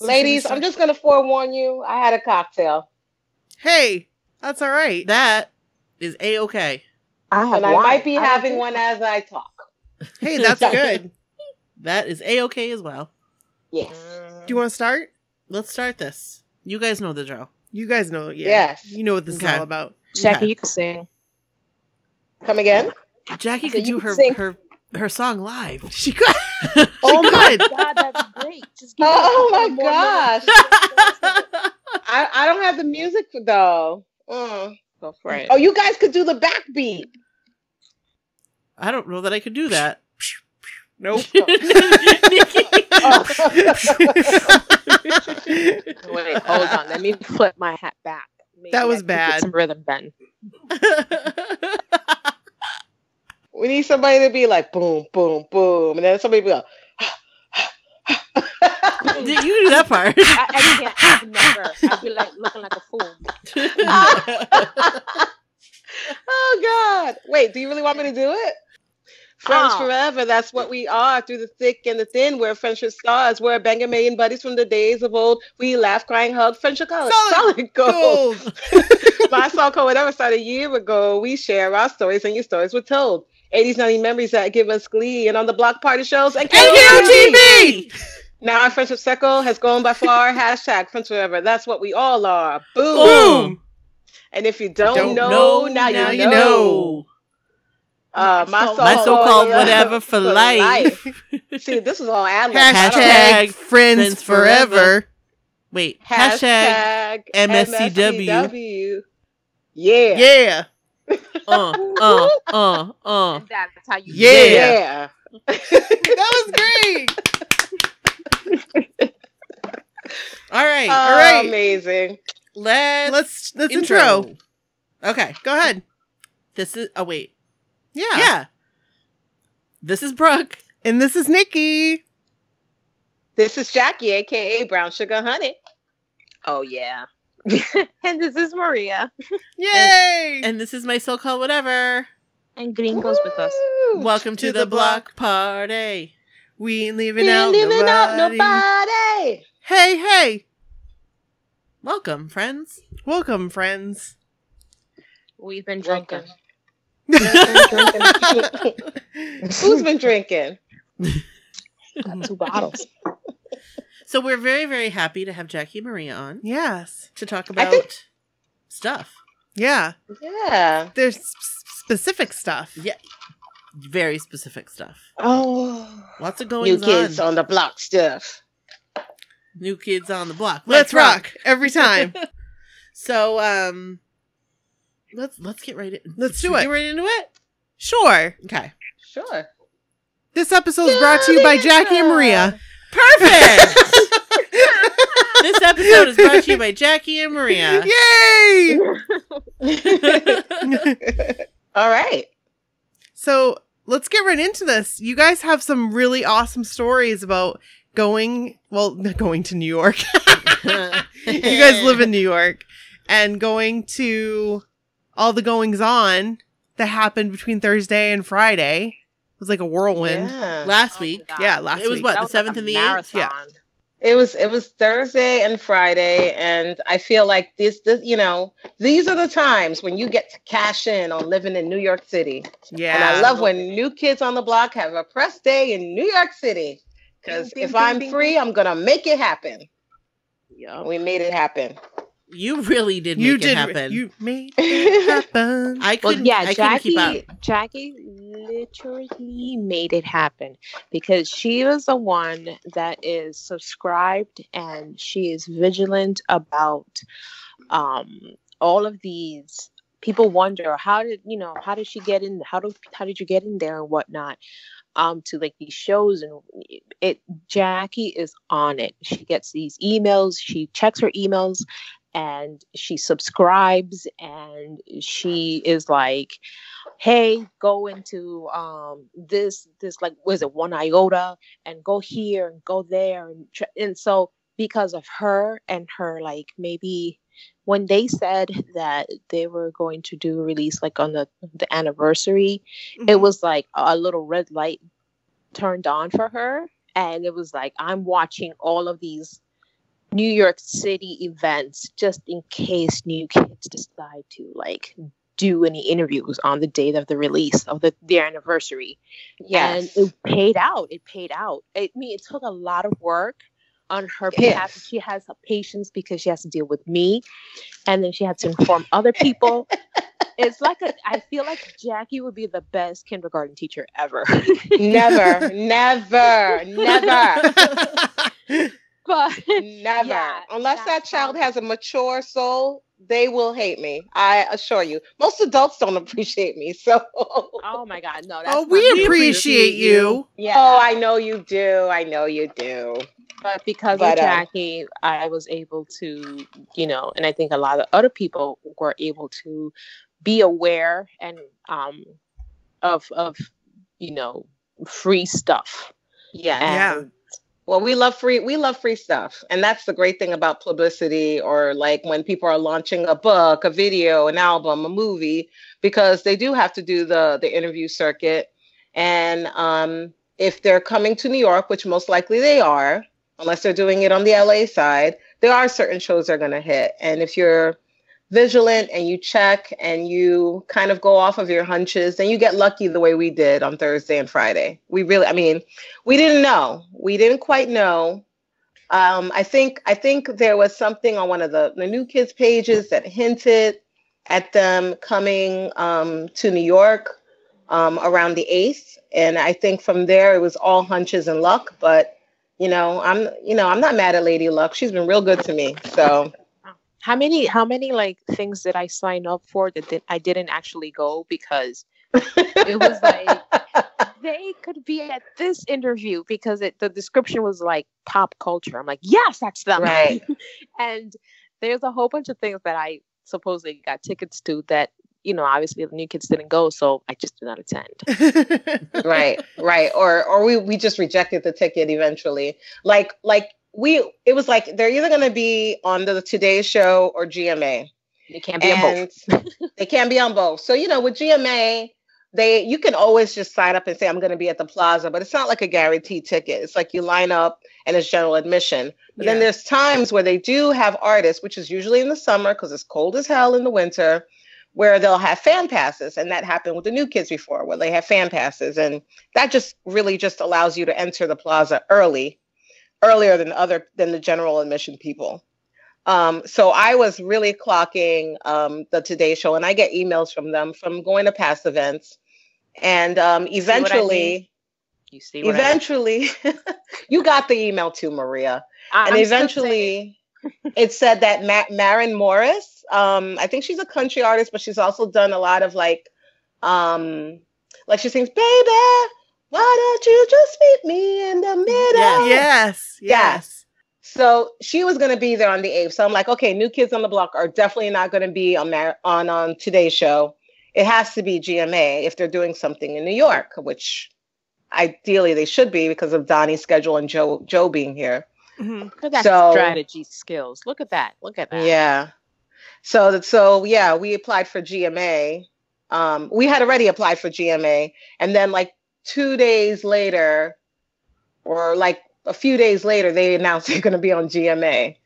Ladies, I'm just going to forewarn you. I had a cocktail. Hey, that's all right. That is A-okay. I might be having one as I talk. Hey, that's good. That is A-okay as well. Yes. Do you want to start? Let's start this. You guys know the drill. You guys know, yeah. Yes. You know what this is all about. Jackie, you can sing. Come again? Jackie could do her song live. She could. Oh my god, that's great. Just give oh my gosh. I don't have the music though. Go for it. Oh, you guys could do the backbeat. I don't know that I could do that. Nope. Wait, hold on. Let me flip my hat back. Maybe that was bad. Some rhythm bend. We need somebody to be like boom, boom, boom, and then somebody be like. Did you do that part? I can't remember. I'd be like looking like a fool. Oh God! Wait, do you really want me to do it? Friends forever, that's what we are. Through the thick and the thin, we're friendship stars. We're a bang a million buddies from the days of old. We laugh, crying, hug, friendship color, solid gold. My So Called Whatever started a year ago. We share our stories and your stories were told. 80s, 90s memories that give us glee. And on the block, party shows and KLTV. Now our friendship circle has grown by far. Hashtag friends forever, that's what we all are. Boom. Boom. And if you don't know, now you know. My so-called whatever for life. See, this is all ad-lib. Hashtag friends forever. Wait. Hashtag MSCW. Yeah. Yeah. And that's how you do it. That was great. All right. Amazing. Let's intro. Okay, go ahead. This is... Oh, wait. Yeah. This is Brooke. And this is Nikki. This is Jackie, a.k.a. Brown Sugar Honey. Oh, yeah. And this is Maria. Yay! And this is My So Called Whatever. And Green goes with us. Welcome to the block party. We ain't leaving out nobody. Hey. Welcome, friends. We've been drinking. Who's been drinking? Got 2 bottles. So we're very, very happy to have Jackie and Maria on. Yes. To talk about stuff. Yeah. Yeah. There's specific stuff. Yeah. Very specific stuff. Oh. Lots of going on. New Kids on the Block stuff. New Kids on the Block. Let's rock. Every time. So, Let's get right in. Let's do it. Get right into it? Sure. Okay. Sure. This episode is brought to you by Jackie and Maria. Perfect. This episode is brought to you by Jackie and Maria. Yay! All right. So let's get right into this. You guys have some really awesome stories about going to New York. You guys live in New York. And going to... all the goings-on that happened between Thursday and Friday. It was like a whirlwind. Yeah. Last week. It was what, the 7th and the 8th? Yeah. It was Thursday and Friday, and I feel like this these are the times when you get to cash in on living in New York City. Yeah. And I love when New Kids on the Block have a press day in New York City. Because if I'm free, I'm going to make it happen. Yeah. We made it happen. You really did make it happen. You made it happen. I couldn't keep up. Jackie literally made it happen because she was the one that is subscribed and she is vigilant about all of these. People wonder how did you get in there and whatnot. To like these shows and Jackie is on it. She gets these emails, she checks her emails and she subscribes and she is like, hey, go into this like was it One Iota and go here and go there and so because of her and her like maybe when they said that they were going to do release like on the anniversary, mm-hmm. It was like a little red light turned on for her. And it was like, I'm watching all of these New York City events, just in case New Kids decide to like do any interviews on the date of the release of their anniversary. Yes. And it paid out. I mean, it took a lot of work on her behalf. She has patience because she has to deal with me, and then she had to inform other people. It's like I feel like Jackie would be the best kindergarten teacher ever. Never. But never. Yeah, unless that child has a mature soul, they will hate me. I assure you. Most adults don't appreciate me. So oh my God, no. That's we appreciate you. Yeah. Oh, I know you do. But because of Jackie, I was able to, you know, and I think a lot of other people were able to be aware and of you know, free stuff. Yeah. And, well, we love free stuff. And that's the great thing about publicity, or like when people are launching a book, a video, an album, a movie, because they do have to do the interview circuit. And if they're coming to New York, which most likely they are, unless they're doing it on the LA side, there are certain shows they're going to hit. And if you're vigilant and you check and you kind of go off of your hunches, then you get lucky the way we did on Thursday and Friday. We didn't know. We didn't quite know. I think there was something on one of the New Kids pages that hinted at them coming to New York around the 8th. And I think from there it was all hunches and luck. But you know, I'm not mad at Lady Luck. She's been real good to me. So how many like things did I sign up for that I didn't actually go, because it was like they could be at this interview because the description was like pop culture. I'm like, yes, that's them. Right. And there's a whole bunch of things that I supposedly got tickets to that, you know, obviously the New Kids didn't go, so I just did not attend. Right. Or we just rejected the ticket eventually. It was like, they're either going to be on the Today Show or GMA. They can't be on both. So, you know, with GMA, you can always just sign up and say, I'm going to be at the Plaza, but it's not like a guaranteed ticket. It's like you line up and it's general admission. But then there's times where they do have artists, which is usually in the summer because it's cold as hell in the winter, where they'll have fan passes. And that happened with the New Kids before, where they have fan passes. And that just really just allows you to enter the Plaza earlier than the general admission people. So I was really clocking the Today Show, and I get emails from them from going to past events. And eventually, you got the email too, Maria. And I'm eventually it said that Maren Morris, I think she's a country artist, but she's also done a lot of like she sings, "Baby, why don't you just meet me in the middle?" Yes. So she was going to be there on the 8th. So I'm like, okay, New Kids on the Block are definitely not going to be on Today's Show. It has to be GMA if they're doing something in New York, which ideally they should be because of Donnie's schedule and Joe being here. Mm-hmm. Look at that strategy skills. Look at that. Yeah. So, we applied for GMA. We had already applied for GMA. And then like 2 days later, or like a few days later, they announced they're going to be on GMA.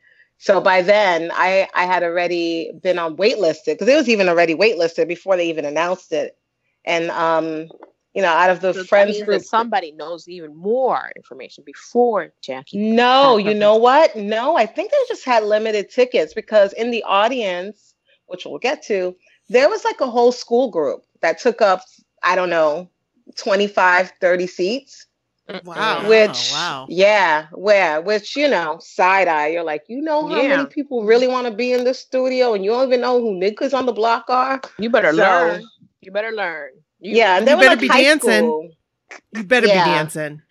So by then I had already been on waitlisted, because it was even already waitlisted before they even announced it. And, you know, out of the friends group, somebody knows even more information before Jackie. No, you know what? No, I think they just had limited tickets, because in the audience, which we'll get to, there was like a whole school group that took up, I don't know, 25, 30 seats. Wow. Which, you know, side eye, you're like, you know how many people really want to be in this studio, and you don't even know who niggas on the block are. You better learn. And they better be dancing.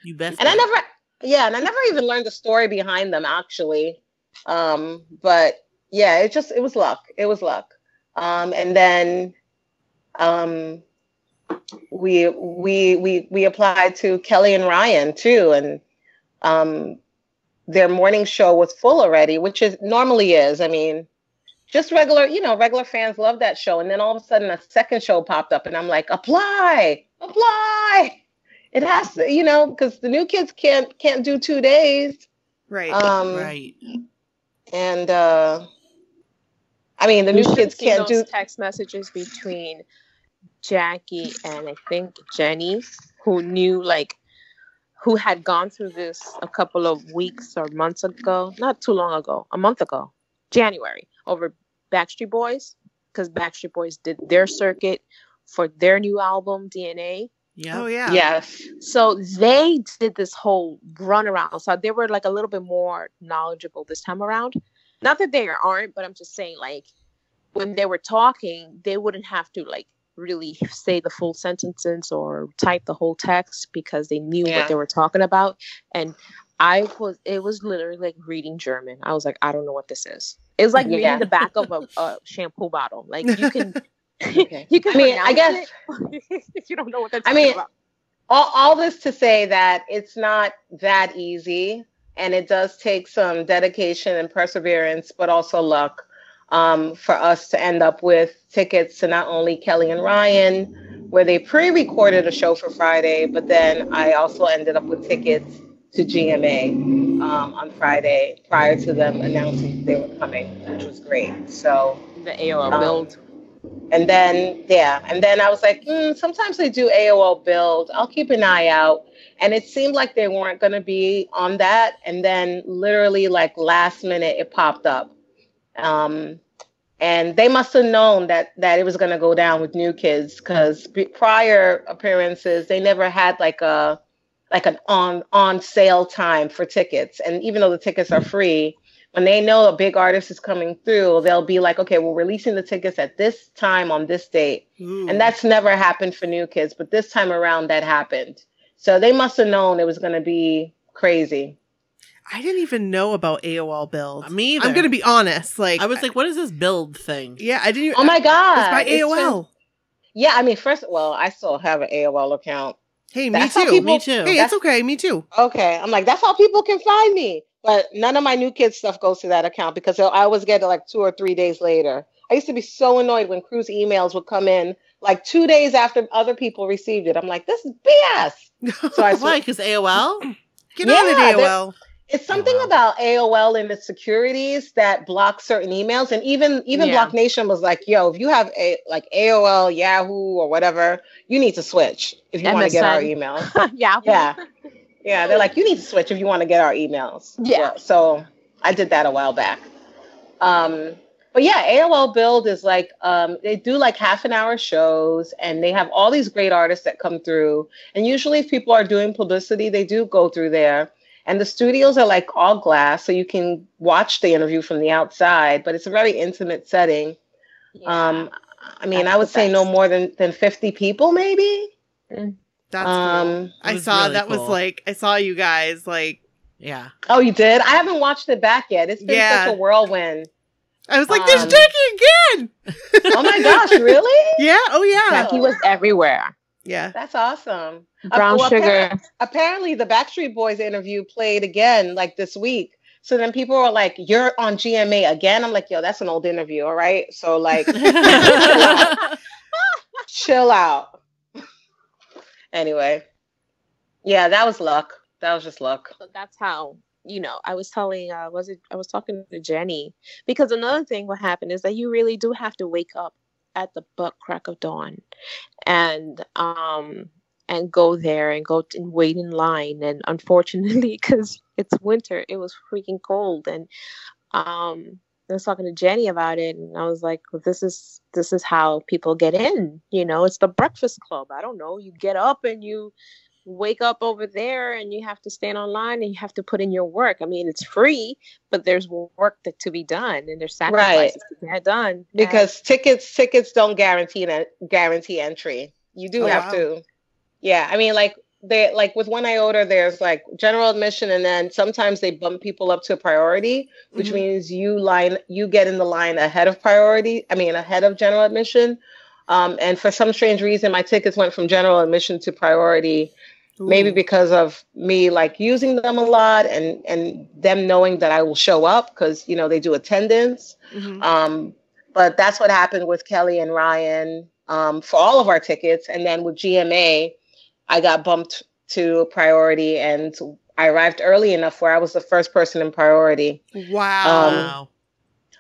And I never even learned the story behind them, actually. But it was luck. And then we applied to Kelly and Ryan too, and their morning show was full already, which is normally is. I mean, just regular fans love that show. And then all of a sudden a second show popped up and I'm like, apply. It has to, you know, because the New Kids can't do 2 days. Right. And I mean, the New Kids can't do text messages between Jackie and I think Jenny, who knew, like, who had gone through this a couple of weeks or months ago, not too long ago, a month ago, January, over Backstreet Boys, because Backstreet Boys did their circuit for their new album, DNA. Yeah. Oh, yeah. Yeah. So they did this whole runaround. So they were like a little bit more knowledgeable this time around. Not that they aren't, but I'm just saying, like, when they were talking, they wouldn't have to, like, really say the full sentences or type the whole text because they knew what they were talking about. And it was literally like reading German. I was like, I don't know what this is. It's like reading the back of a shampoo bottle. Like, you can... Okay. You can, I mean, I guess you don't know what that's. I mean, about. All this to say that it's not that easy, and it does take some dedication and perseverance, but also luck for us to end up with tickets to not only Kelly and Ryan, where they pre-recorded a show for Friday, but then I also ended up with tickets to GMA on Friday prior to them announcing they were coming, which was great. So the AOL Build. And then I was like, sometimes they do AOL Build. I'll keep an eye out. And it seemed like they weren't going to be on that. And then literally like last minute, it popped up. And they must have known that it was going to go down with New Kids, because prior appearances, they never had like an on sale time for tickets. And even though the tickets are free, when they know a big artist is coming through, they'll be like, okay, we're releasing the tickets at this time on this date. Mm. And that's never happened for New Kids, but this time around that happened. So they must have known it was going to be crazy. I didn't even know about AOL Build. Me either. I'm going to be honest. Like, I was like, what is this Build thing? Yeah, I didn't. Oh my God. It's by AOL. Yeah, I mean, first of all, I still have an AOL account. Hey, me too. Hey, it's okay. Me too. Okay. I'm like, that's how people can find me. But none of my New Kids stuff goes to that account because I always get it like 2 or 3 days later. I used to be so annoyed when Crew's emails would come in like 2 days after other people received it. I'm like, this is BS. So I why? Because AOL? Get out of AOL. It's something about AOL and the securities that block certain emails. And even Block Nation was like, yo, if you have AOL, Yahoo, or whatever, you need to switch if you want to get our email. Yahoo. Yeah. Yeah, they're like, you need to switch if you want to get our emails. Yeah. So I did that a while back. But yeah, AOL Build is like, they do like half an hour shows and they have all these great artists that come through. And usually if people are doing publicity, they do go through there. And the studios are like all glass, so you can watch the interview from the outside, but it's a very intimate setting. Yeah. I mean, I would say no more than 50 people maybe. Mm. That's cool. I saw really that cool. was like I saw you guys like yeah. Oh, you did? I haven't watched it back yet. It's been such a whirlwind. I was like, there's Jackie again. Oh my gosh, really? Yeah. Oh yeah. Jackie was everywhere. Yeah. That's awesome. Brown sugar. Apparently the Backstreet Boys interview played again like this week. So then people were like, you're on GMA again? I'm like, yo, that's an old interview, all right? So like chill out. Anyway, yeah, that was luck. That was just luck. So that's how, you know, I was telling, I was talking to Jenny, because another thing what happened is that you really do have to wake up at the butt crack of dawn and go there and go and wait in line. And unfortunately, because it's winter, it was freaking cold. And I was talking to Jenny about it, and I was like, well, this is how people get in. You know, it's the breakfast club. I don't know. You get up and you wake up over there and you have to stand online and you have to put in your work. I mean, it's free, but there's work that to be done and there's sacrifices to be done. Because tickets don't guarantee entry. You do have to. Yeah. I mean, like they like with One Iota, there's like general admission, and then sometimes they bump people up to priority, which means you get in the line ahead of general admission. And for some strange reason, my tickets went from general admission to priority, maybe because of me like using them a lot and them knowing that I will show up because, you know, they do attendance. Mm-hmm. But that's what happened with Kelly and Ryan for all of our tickets, and then with GMA. I got bumped to priority, and I arrived early enough where I was the first person in priority. Wow.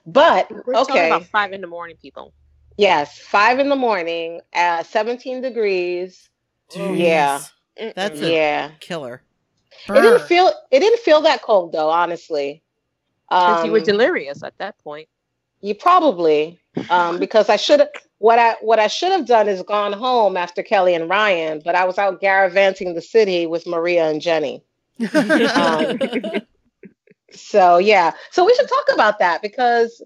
But, we're talking about 5 in the morning, people. Yes, 5 in the morning, 17 degrees. Jeez. Yeah. That's a killer. Burr. It didn't feel that cold, though, honestly. Because you were delirious at that point. You probably, because I should have, what I should have done is gone home after Kelly and Ryan, but I was out gallivanting the city with Maria and Jenny. So we should talk about that because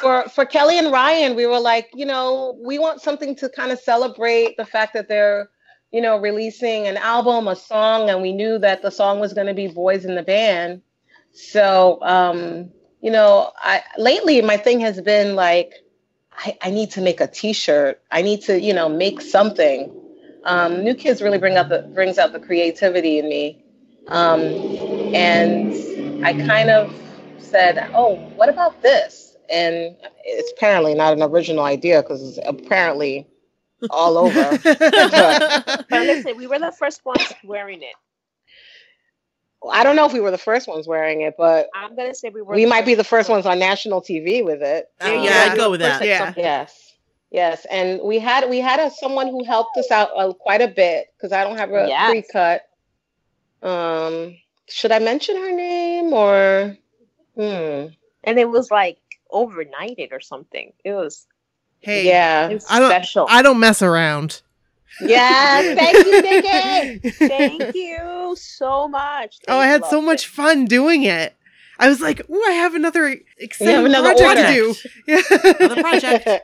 for Kelly and Ryan, we were like, you know, we want something to kind of celebrate the fact that they're, you know, releasing an album, a song, and we knew that the song was going to be Boys in the Band. So, you know, lately my thing has been like, I need to make a T-shirt. I need to, you know, make something. New Kids really brings out the creativity in me. And I kind of said, oh, what about this? And it's apparently not an original idea because it's apparently all over. But listen, we were the first ones wearing it. I don't know if we were the first ones wearing it, but I'm gonna say we might be the first ones on national TV with it. I'd go with that. Yeah. Yes. And we had someone who helped us out quite a bit because I don't have a pre-cut. Should I mention her name or? And it was like overnighted or something. It was. Hey. Yeah. It was special. I don't mess around. Yes, thank you, Nikki. Thank you so much. I had so much fun doing it. I was like, "Ooh, I have another exciting project to do." Yeah. Another project.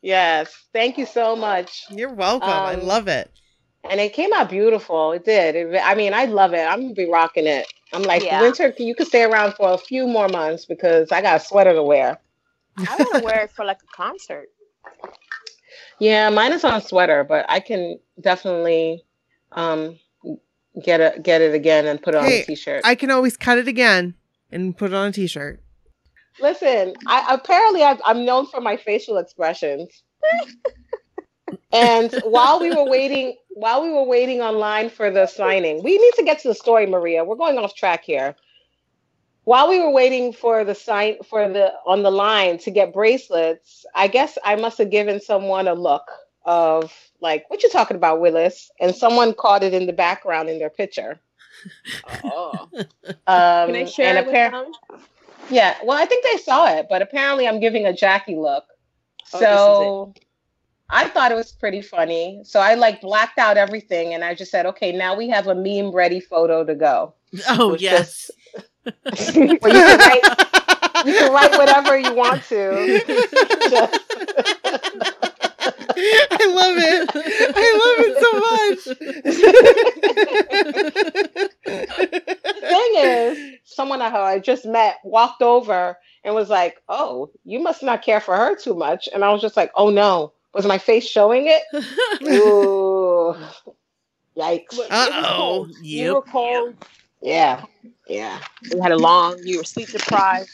Yes, thank you so much. You're welcome. I love it. And it came out beautiful. It did. I love it. I'm gonna be rocking it. I'm like, winter. You could stay around for a few more months because I got a sweater to wear. I want to wear it for like a concert. Yeah, mine is on a sweater, but I can definitely get it again and put it on a T-shirt. I can always cut it again and put it on a T-shirt. Listen, I'm known for my facial expressions. And while we were waiting online for the signing, we need to get to the story, Maria. We're going off track here. While we were waiting for the sign on the line to get bracelets, I guess I must have given someone a look of like, "What you talking about, Willis?" And someone caught it in the background in their picture. Oh, can I share it with them? Yeah, well, I think they saw it, but apparently I'm giving a Jackie look. Oh, so I thought it was pretty funny. So I like blacked out everything, and I just said, "Okay, now we have a meme ready photo to go." Oh yes. Well, you can write whatever you want to. I love it. I love it so much. The thing is, someone I just met walked over and was like, "Oh, you must not care for her too much." And I was just like, "Oh no, was my face showing it?" Ooh, yikes! Uh-oh. You were cold. Yeah. You had you were sleep deprived.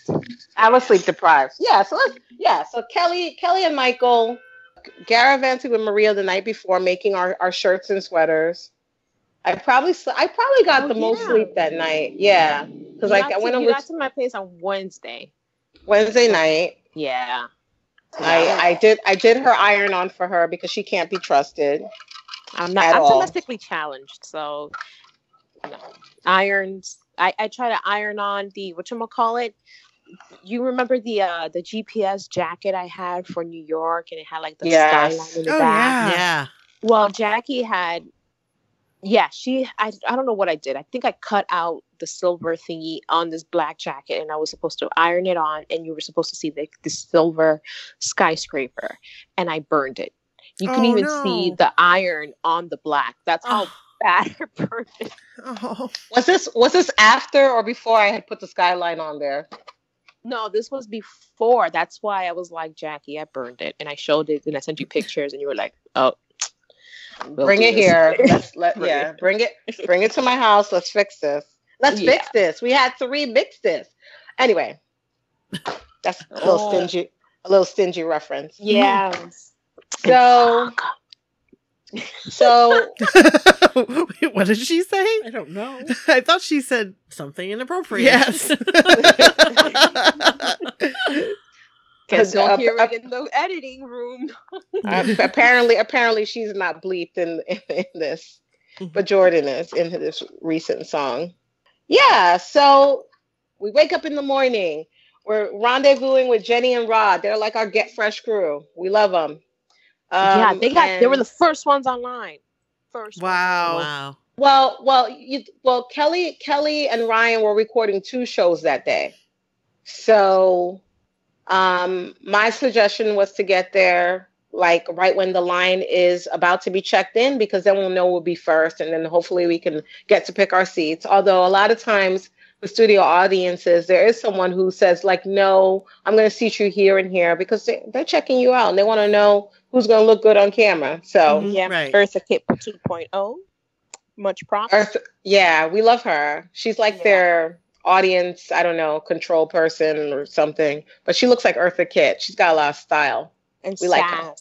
I was sleep deprived. Yeah, so Kelly and Michael gallivanting with Maria the night before, making our shirts and sweaters. I probably got the most sleep that night. Yeah, because I went to my place on Wednesday night. Yeah, I did her iron on for her because she can't be trusted. I'm domestically challenged, so. No. Irons. I try to iron on the whatchamacallit. You remember the GPS jacket I had for New York, and it had like the skyline in the back. Yeah. Well, Jackie had. Yeah, she. I don't know what I did. I think I cut out the silver thingy on this black jacket, and I was supposed to iron it on, and you were supposed to see the silver skyscraper, and I burned it. You can see the iron on the black. That's how. Bad or perfect. Oh. Was this after or before I had put the skyline on there? No, this was before. That's why I was like, Jackie, I burned it, and I showed it, and I sent you pictures, and you were like, "Oh, we'll bring it here. Bring it to my house. Let's fix this. Fix this. We had to remix this." Anyway, that's a little stingy reference. Yeah. So. So wait, what did she say? I don't know. I thought she said something inappropriate. Yes. Because you'll hear it in the editing room. Apparently she's not bleeped in this, but Jordan is in this recent song. Yeah, so we wake up in the morning. We're rendezvousing with Jenny and Rod. They're like our Get Fresh crew. We love them. Yeah, they were the first ones online. Wow. Well, Kelly and Ryan were recording 2 shows that day. So my suggestion was to get there like right when the line is about to be checked in, because then we'll know we'll be first, and then hopefully we can get to pick our seats. Although a lot of times with studio audiences, there is someone who says like, no, I'm going to seat you here and here, because they're checking you out and they want to know who's going to look good on camera. So yeah, right. Eartha Kitt 2.0, much props. Yeah, we love her. She's like their audience, I don't know, control person or something, but she looks like Eartha Kitt. She's got a lot of style. And we like her.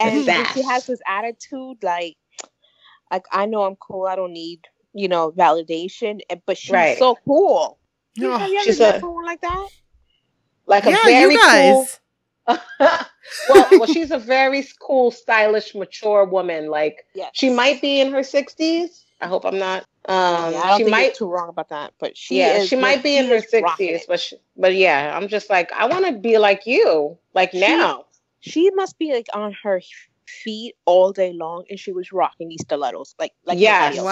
And she has this attitude like I know I'm cool. I don't need, validation. But she's so cool. Have you ever met someone like that? A very cool. well, she's a very cool, stylish, mature woman. She might be in her 60s. I hope I'm not. I don't think you're too wrong about that, but she might be in her 60s. But I'm just like, I want to be like you, now. She must be on her feet all day long, and she was rocking these stilettos, yes. Wow. Oh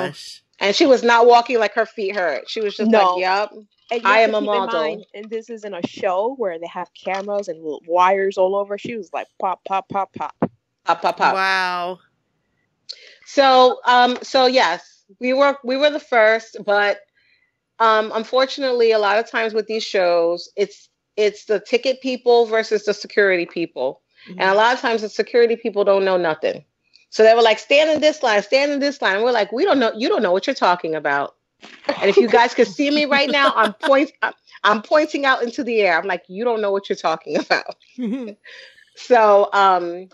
my gosh. And she was not walking like her feet hurt. She was just yep. And I am a model. And this is in a show where they have cameras and little wires all over. She was like, pop, pop, pop, pop. Pop, pop, pop. Wow. So, yes, we were the first, but unfortunately, a lot of times with these shows, it's the ticket people versus the security people. Mm-hmm. And a lot of times the security people don't know nothing. So they were like, stand in this line. And we're like, you don't know what you're talking about. And if you guys could see me right now, I'm pointing out into the air. I'm like, you don't know what you're talking about. So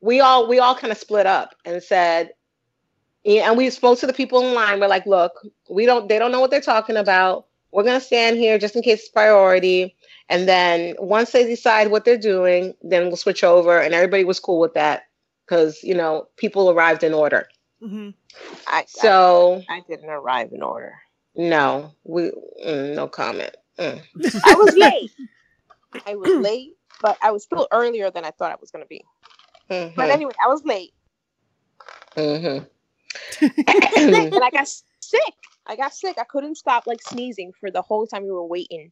we all kind of split up and said, and we spoke to the people in line. We're like, look, they don't know what they're talking about. We're going to stand here just in case it's priority. And then once they decide what they're doing, then we'll switch over. And everybody was cool with that because, people arrived in order. Mm-hmm. I didn't arrive in order. No, no comment. I was late, but I was still earlier than I thought I was going to be. Mm-hmm. But anyway, I was late. Mm-hmm. And I got sick. I couldn't stop sneezing for the whole time we were waiting.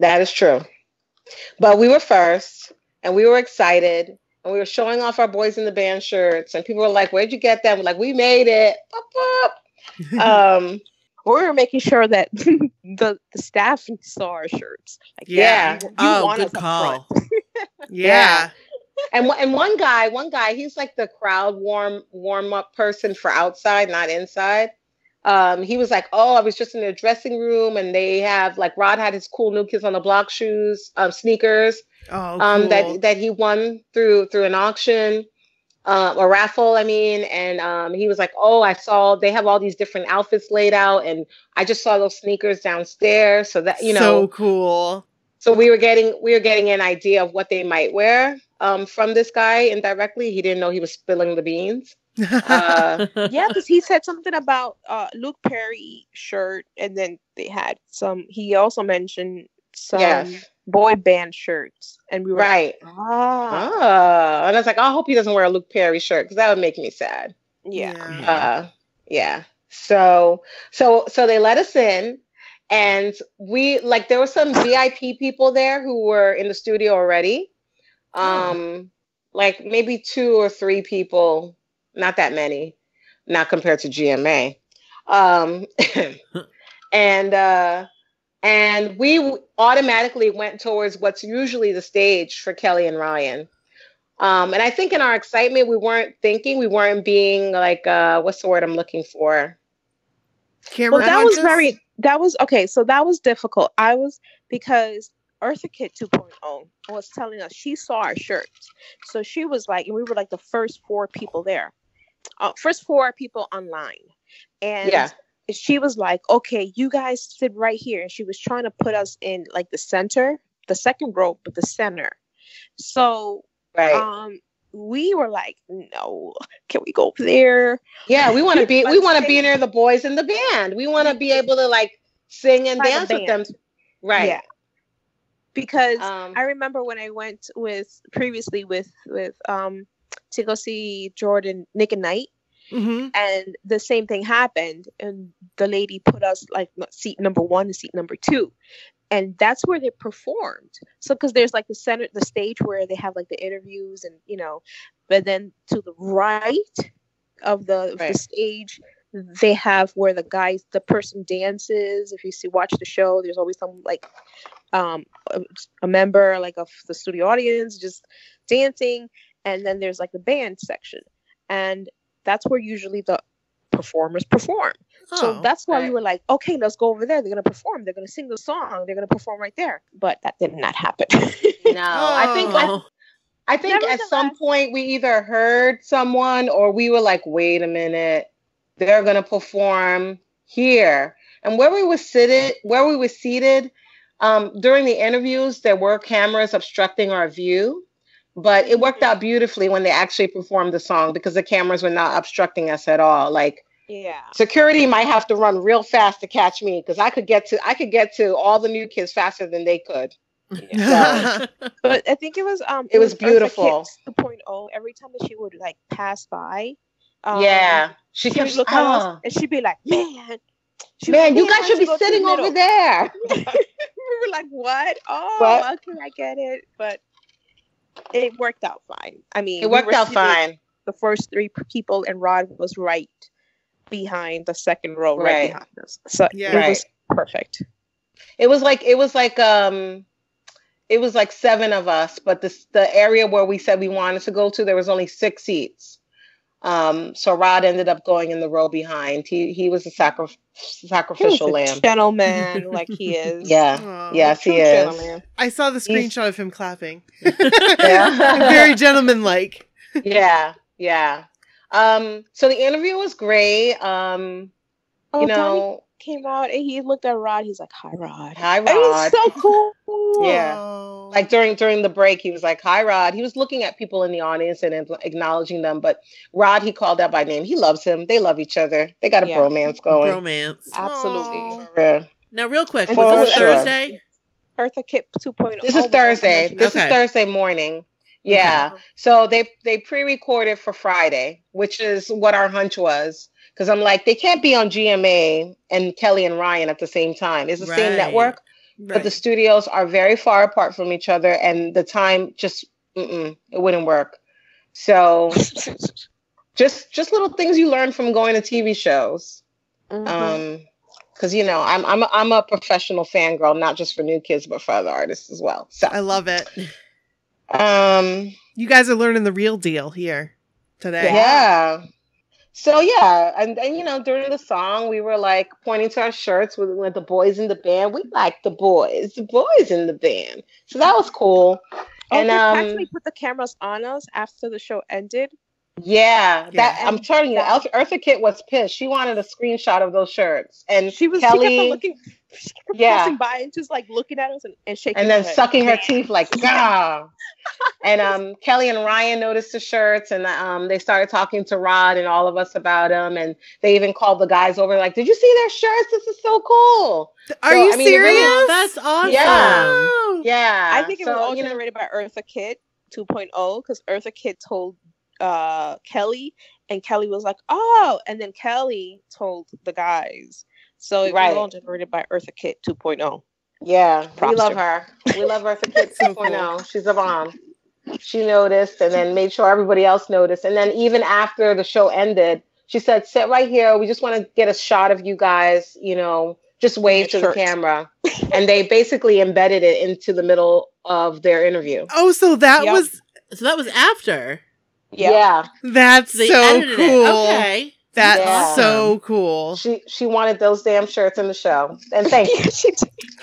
That is true. But we were first, and we were excited, and we were showing off our Boys in the Band shirts, and people were like, where'd you get them? We're like, we made it. Pop, pop. We were making sure that the staff saw our shirts. Good call. Yeah. And one guy, he's like the crowd warm up person for outside, not inside. He was like, oh, I was just in their dressing room, and they have Rod had his cool New Kids on the Block shoes, sneakers, cool. that he won through an auction, a raffle. And he was like, oh, I saw they have all these different outfits laid out, and I just saw those sneakers downstairs. So that so cool. So we were getting an idea of what they might wear from this guy indirectly. He didn't know he was spilling the beans. Because he said something about Luke Perry shirt, and then they had some. He also mentioned some boy band shirts, and we were and I was like, I hope he doesn't wear a Luke Perry shirt because that would make me sad. So they let us in, and we there were some VIP people there who were in the studio already, maybe 2 or 3 people. Not that many, not compared to GMA. And we automatically went towards what's usually the stage for Kelly and Ryan. And I think in our excitement, we weren't being what's the word I'm looking for? Camera So that was difficult. Because Eartha Kitt 2.0 was telling us she saw our shirts. So she was and we were the first 4 people there. first four people online. And yeah. She was like, okay, you guys sit right here. And she was trying to put us in like the center, the second row, but the center. So right. We were like, no, can we go there? Yeah, we want to be near the Boys in the Band. We want to be able to like sing and dance with them. Right. Yeah. Because I remember when I went previously to go see Jordan, Nick and Knight. Mm-hmm. And the same thing happened, and the lady put us like seat number 1 and seat number 2, and that's where they performed. So because there's like the center, the stage where they have like the interviews, and you know, but then to the right of the stage they have where the guys, the person dances. If you watch the show, there's always some like a member like of the studio audience just dancing, and then there's like the band section, and that's where usually the performers perform. Oh, so that's why we were like, okay, let's go over there. They're going to perform. They're going to sing the song. They're going to perform right there. But that did not happen. I think at some point we either heard someone or we were like, wait a minute, they're going to perform here. And where we were seated during the interviews, there were cameras obstructing our view. But it worked out beautifully when they actually performed the song because the cameras were not obstructing us at all. Like, yeah, security might have to run real fast to catch me because I could get to all the new kids faster than they could. Yeah. So, but I think it was beautiful. 2.0. Every time that she would like pass by, she would look at us and she'd be like, "Man, you guys should be sitting over there." We were like, "What? Oh, but, okay, I get it." But it worked out fine. I mean, it worked out fine. The first three people and Rod was right behind the second row, right behind us. So it was perfect. It was like seven of us, but the area where we said we wanted to go to, there was only 6 seats. So Rod ended up going in the row behind. He was a sacrificial lamb, gentleman, like he is. Yeah, aww, yes, he is. Gentleman. I saw the screenshot of him clapping. Yeah, very gentleman-like. Yeah. So the interview was great. Donnie came out and he looked at Rod. He's like, "Hi, Rod. Hi, Rod." And he's so cool. Yeah. Like during the break, he was like, "Hi, Rod." He was looking at people in the audience and acknowledging them. But Rod, he called out by name. He loves him. They love each other. They got a bromance going. Bromance. Absolutely. Yeah. Now, real quick, was this Thursday? Eartha Kitt 2.0. This is Thursday. This is Thursday morning. Yeah. Okay. So they pre-recorded for Friday, which is what our hunch was. Because I'm like, they can't be on GMA and Kelly and Ryan at the same time. It's the same network. Right. But the studios are very far apart from each other, and the time just it wouldn't work. So, just little things you learn from going to TV shows, because you know I'm a professional fangirl, not just for New Kids but for other artists as well. So I love it. You guys are learning the real deal here today. Yeah. So, yeah, and, you know, during the song, we were, like, pointing to our shirts with the Boys in the Band. We like the Boys in the Band. So that was cool. Oh, and they actually put the cameras on us after the show ended. Yeah. I'm telling you, Eartha Kitt was pissed. She wanted a screenshot of those shirts. And Kelly kept passing by and just, like, looking at us and shaking her head. And then sucking her teeth, like, gah. And Kelly and Ryan noticed the shirts, and they started talking to Rod and all of us about them. And they even called the guys over, like, "Did you see their shirts? This is so cool." Are you serious? Really, that's awesome. Yeah. I think it was all generated by Eartha Kitt 2.0 because Eartha Kitt told Kelly, and Kelly was like, "Oh," and then Kelly told the guys. So it was all generated by Eartha Kitt 2.0. Yeah, we love her. We love Eartha Kitt 2.0. She's a bomb. She noticed and then made sure everybody else noticed. And then even after the show ended, she said, "Sit right here. We just want to get a shot of you guys, you know, just wave to the camera." And they basically embedded it into the middle of their interview. Oh, so that was after. Yeah. That's so cool. Okay. That's so cool. She wanted those damn shirts in the show. And thank you.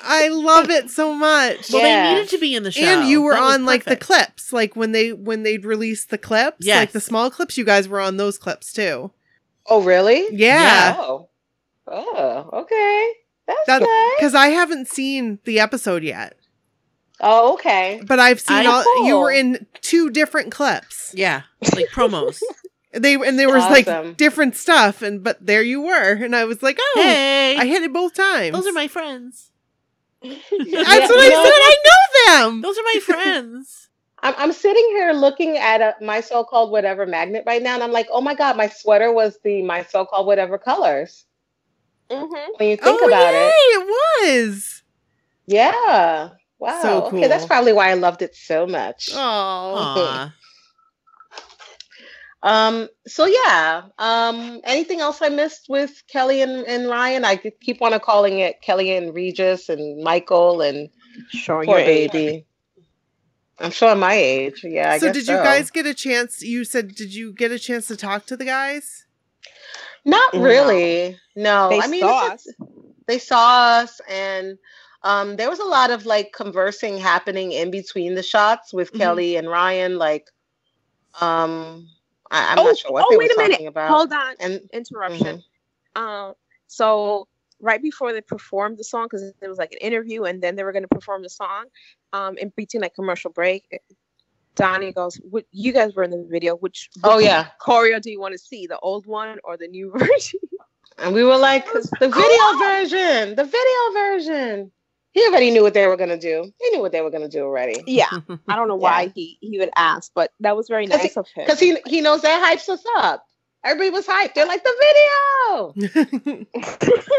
I love it so much. Well, they needed to be in the show. And you were on like the clips, like when they'd release the clips, like the small clips, you guys were on those clips too. Oh, really? Yeah. Oh, okay. That's nice. Because I haven't seen the episode yet. Oh, okay. But I've seen cool. You were in 2 different clips. Yeah, like promos. There was like different stuff, but there you were, and I was like, oh, hey, I hit it both times. Those are my friends. That's what I said. I know them. Those are my friends. I'm sitting here looking at My So Called Whatever magnet right now, and I'm like, oh my god, my sweater was the My So Called Whatever colors. Mm-hmm. When you think about it was. Yeah. Wow. So cool. Okay, that's probably why I loved it so much. Oh. So yeah. Anything else I missed with Kelly and Ryan? I keep on calling it Kelly and Regis and Michael and poor baby. I'm showing my age. Yeah. I guess so. Did you guys get a chance? You said, did you get a chance to talk to the guys? Not really. No. They saw us, and there was a lot of like conversing happening in between the shots with Kelly and Ryan. Like, I'm not sure what they were talking about. Hold on. Interruption. So right before they performed the song, because it was like an interview, and then they were going to perform the song, in between like commercial break, Donnie goes, you guys were in the video, which choreo do you want to see? The old one or the new version? And we were like, the video version. He already knew what they were going to do. He knew what they were going to do already. Yeah. I don't know why he would ask, but that was very nice of him. Because he knows that hypes us up. Everybody was hyped. They're like, the video.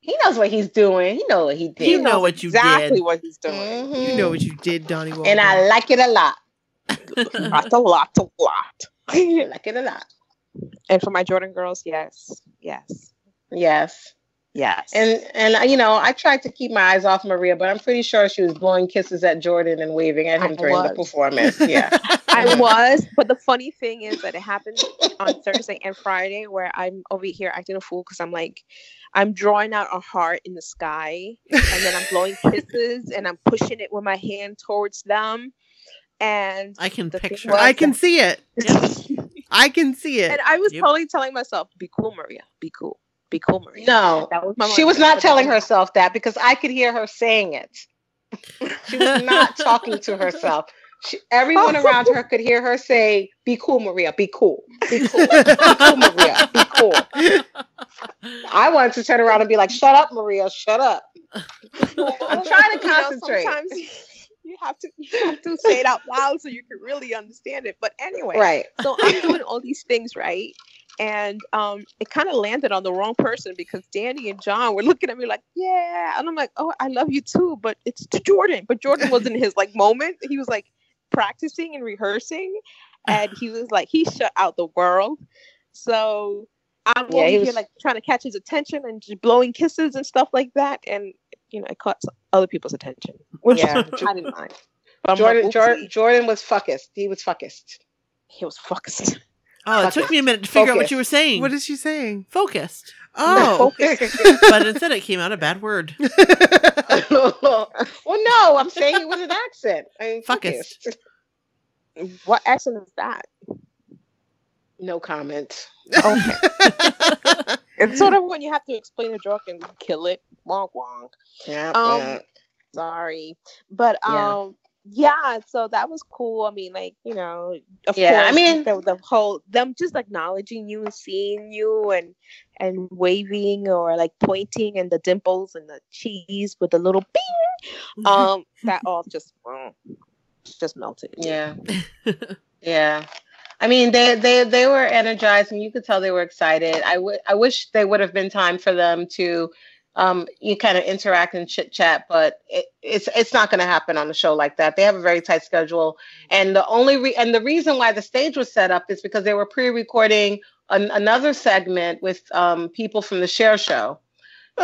He knows what he's doing. He knows what he did. You know what you did. Exactly what he's doing. Mm-hmm. You know what you did, Donnie Wahlberg. And I like it a lot. a lot. I like it a lot. And for my Jordan girls, yes. And I tried to keep my eyes off Maria, but I'm pretty sure she was blowing kisses at Jordan and waving at him during the performance. Yeah, I was. But the funny thing is that it happened on Thursday and Friday, where I'm over here acting a fool because I'm like, I'm drawing out a heart in the sky, and then I'm blowing kisses and I'm pushing it with my hand towards them, and I can see it. I can see it. And I was totally telling myself, be cool, Maria. Be cool. Be cool, Maria. No, that was she was not telling herself that, because I could hear her saying it. She was not talking to herself. Everyone around her could hear her say, be cool, Maria. Be cool. Be cool. Be cool, Maria. Be cool. I wanted to turn around and be like, shut up, Maria. Shut up. I'm trying to concentrate. You have to say it out loud so you can really understand it. But anyway, right. So I'm doing all these things, right? And it kind of landed on the wrong person, because Danny and John were looking at me like, yeah. And I'm like, oh, I love you too, but it's to Jordan. But Jordan was in his like moment. He was like practicing and rehearsing. And he was like, he shut out the world. So I'm over here like trying to catch his attention and just blowing kisses and stuff like that. And it caught other people's attention, which I didn't mind. Jordan was focused. He was focused. Oh, it took me a minute to figure out what you were saying. What is she saying? Focused. Oh. But instead it came out a bad word. Well, no, I'm saying it with an accent. Focused. What accent is that? No comment. Okay. It's sort of when you have to explain a joke and kill it. Wonk, wonk. Yeah. Sorry. But yeah, so that was cool. I mean, like, of course, I mean, the whole them just acknowledging you and seeing you and waving or like pointing, and the dimples and the cheese with the little bing. That all just melted. Yeah. Yeah. I mean, they were energized, and you could tell they were excited. I wish there would have been time for them to you kind of interact and chit chat, but it's not going to happen on a show like that. They have a very tight schedule, and the reason why the stage was set up is because they were pre-recording another segment with people from the Cher Show.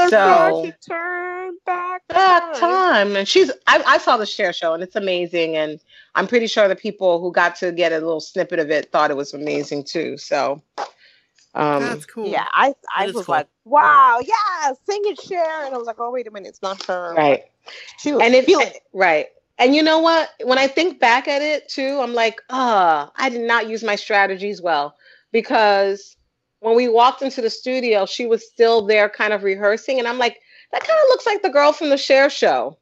So turn back time, and I saw the Cher Show, and it's amazing, and I'm pretty sure the people who got to get a little snippet of it thought it was amazing too. So That's cool. Yeah, I was cool. Like, wow, yeah, sing it, Cher. And I was like, oh, wait a minute, it's not her. Right. She was feeling it. Right. And you know what? When I think back at it, too, I'm like, I did not use my strategies well. Because when we walked into the studio, she was still there kind of rehearsing. And I'm like, that kind of looks like the girl from The Cher Show,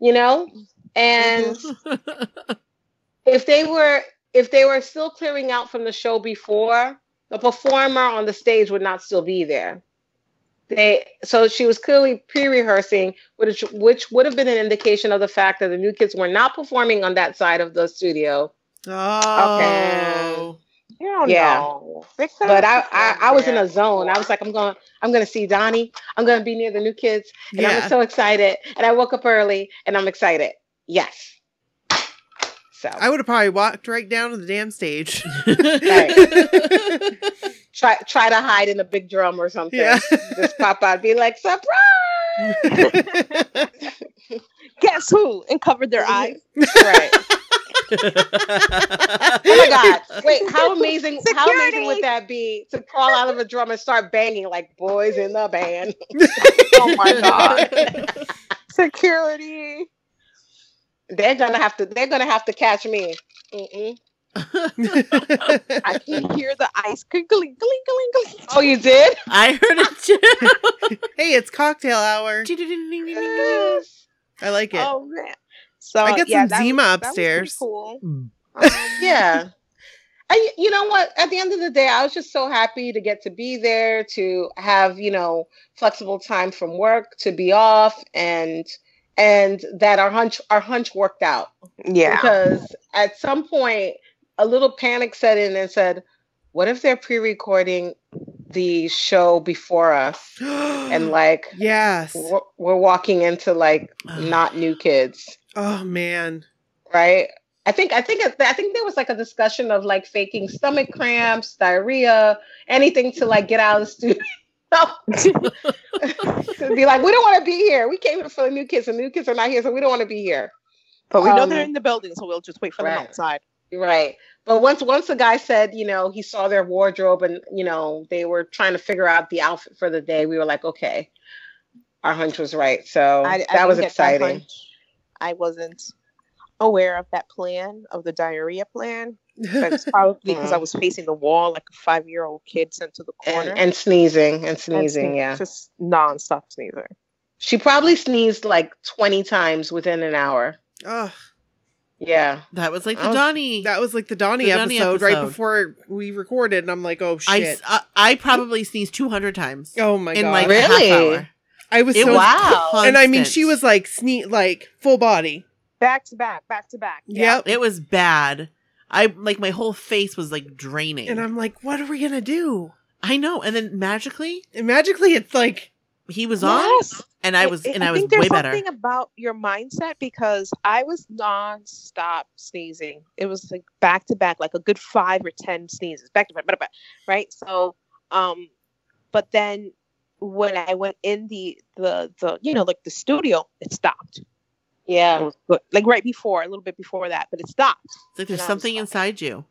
you know? And if they were still clearing out from the show before, the performer on the stage would not still be there. So she was clearly pre-rehearsing, which would have been an indication of the fact that the New Kids were not performing on that side of the studio. Oh, okay. You don't know. But I was in a zone. I was like, I'm gonna see Donnie. I'm gonna be near the New Kids, and I was so excited. And I woke up early, and I'm excited. Yes. So I would have probably walked right down to the damn stage. Right. Try to hide in a big drum or something. Yeah. Just pop out, be like, surprise! Guess who? And covered their eyes. Right. Oh my God! Wait, how amazing would that be to crawl out of a drum and start banging like Boys in the Band? Oh my God! Security. They're gonna have to catch me. Mm-mm. I can hear the ice crinkling, cling, cling, cling. Oh, you did? I heard it too. Hey, it's cocktail hour. I like it. Oh man! So I got some Zima upstairs. Cool. Yeah. And you know what? At the end of the day, I was just so happy to get to be there, to have flexible time from work, to be off, and that our hunch worked out. Yeah. Because at some point, a little panic set in and said, what if they're pre-recording the show before us? And like, yes, we're walking into like not New Kids. Oh man. Right. I think there was like a discussion of like faking stomach cramps, diarrhea, anything to like get out of the studio. To be like, we don't want to be here. We came here for the New Kids and New Kids are not here. So we don't want to be here. But we know they're in the building. So we'll just wait for them outside. Right. But once the guy said, he saw their wardrobe and, they were trying to figure out the outfit for the day. We were like, okay, our hunch was right. So that was exciting. I wasn't aware of that plan, of the diarrhea plan. That's probably because I was facing the wall like a 5-year-old kid sent to the corner. And sneezing, yeah. Just nonstop sneezing. She probably sneezed like 20 times within an hour. Ugh. Yeah, that was like the Donnie episode right before we recorded, and I'm like, oh shit! I probably sneezed 200 times. Oh my god! Like really? Half hour. Constant. And I mean, she was like like full body, back to back. Yeah. Yep, it was bad. I like my whole face was like draining, and I'm like, what are we gonna do? I know. And then magically, it's like he was on. And I was way better. I think there's something about your mindset because I was nonstop sneezing. It was like back to back, like a good 5 or 10 sneezes, back to back, right? So, but then when I went in the studio, it stopped. Yeah, it was good. Like right before, a little bit before that, but it stopped. It's like there's something inside you.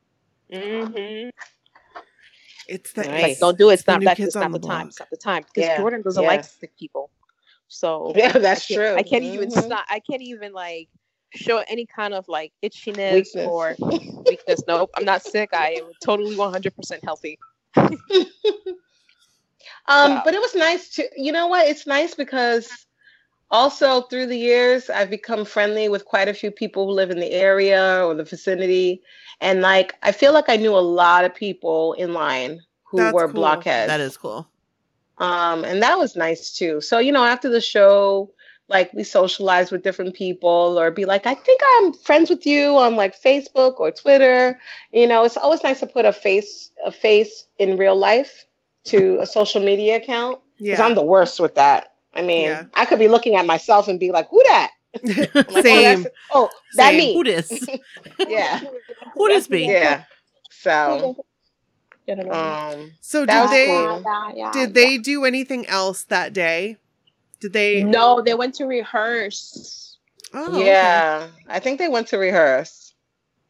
Mm-hmm. It's that. Nice. Like, don't do it. It's not the time. It's not the time because Jordan doesn't like sick people. So that's true. I can't even stop. I can't even like show any kind of like itchiness or weakness. Nope, I'm not sick. I am totally 100% healthy. But it was nice to. You know what? It's nice because also through the years I've become friendly with quite a few people who live in the area or the vicinity, and like I feel like I knew a lot of people in line who were blockheads. That is cool. And that was nice too. So, after the show, like we socialize with different people or be like, I think I'm friends with you on like Facebook or Twitter. It's always nice to put a face in real life to a social media account. Yeah. 'Cause I'm the worst with that. I mean, I could be looking at myself and be like, who that? Like, same. Oh, that same. Me. Who this? Yeah. Who this be? Yeah. So. So did they do anything else that day? Did they? No, they went to rehearse. Oh, yeah, okay. I think they went to rehearse.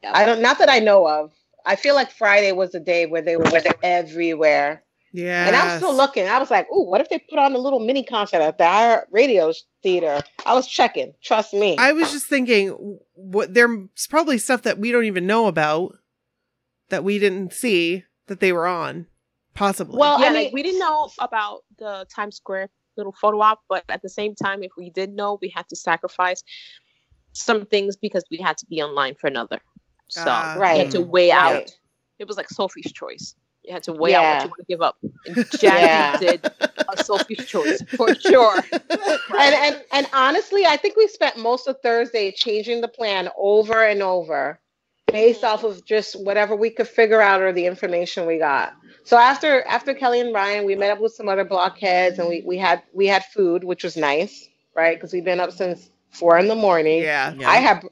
Yep. Not that I know of. I feel like Friday was the day where they were everywhere. Yeah. And I was still looking. I was like, ooh, what if they put on a little mini concert at the radio theater? I was checking. Trust me. I was just thinking, what there's probably stuff that we don't even know about that we didn't see that they were on, possibly. Well, yeah, I mean, like, we didn't know about the Times Square little photo op, but at the same time, if we did know, we had to sacrifice some things because we had to be online for another. So right. You had to weigh out. It was like Sophie's Choice. You had to weigh out what you want to give up. And Jackie did a Sophie's Choice for sure. And honestly, I think we spent most of Thursday changing the plan over and over based off of just whatever we could figure out or the information we got. So after Kelly and Ryan, we met up with some other blockheads and we had food, which was nice, right? Because we've been up since 4 a.m. Yeah.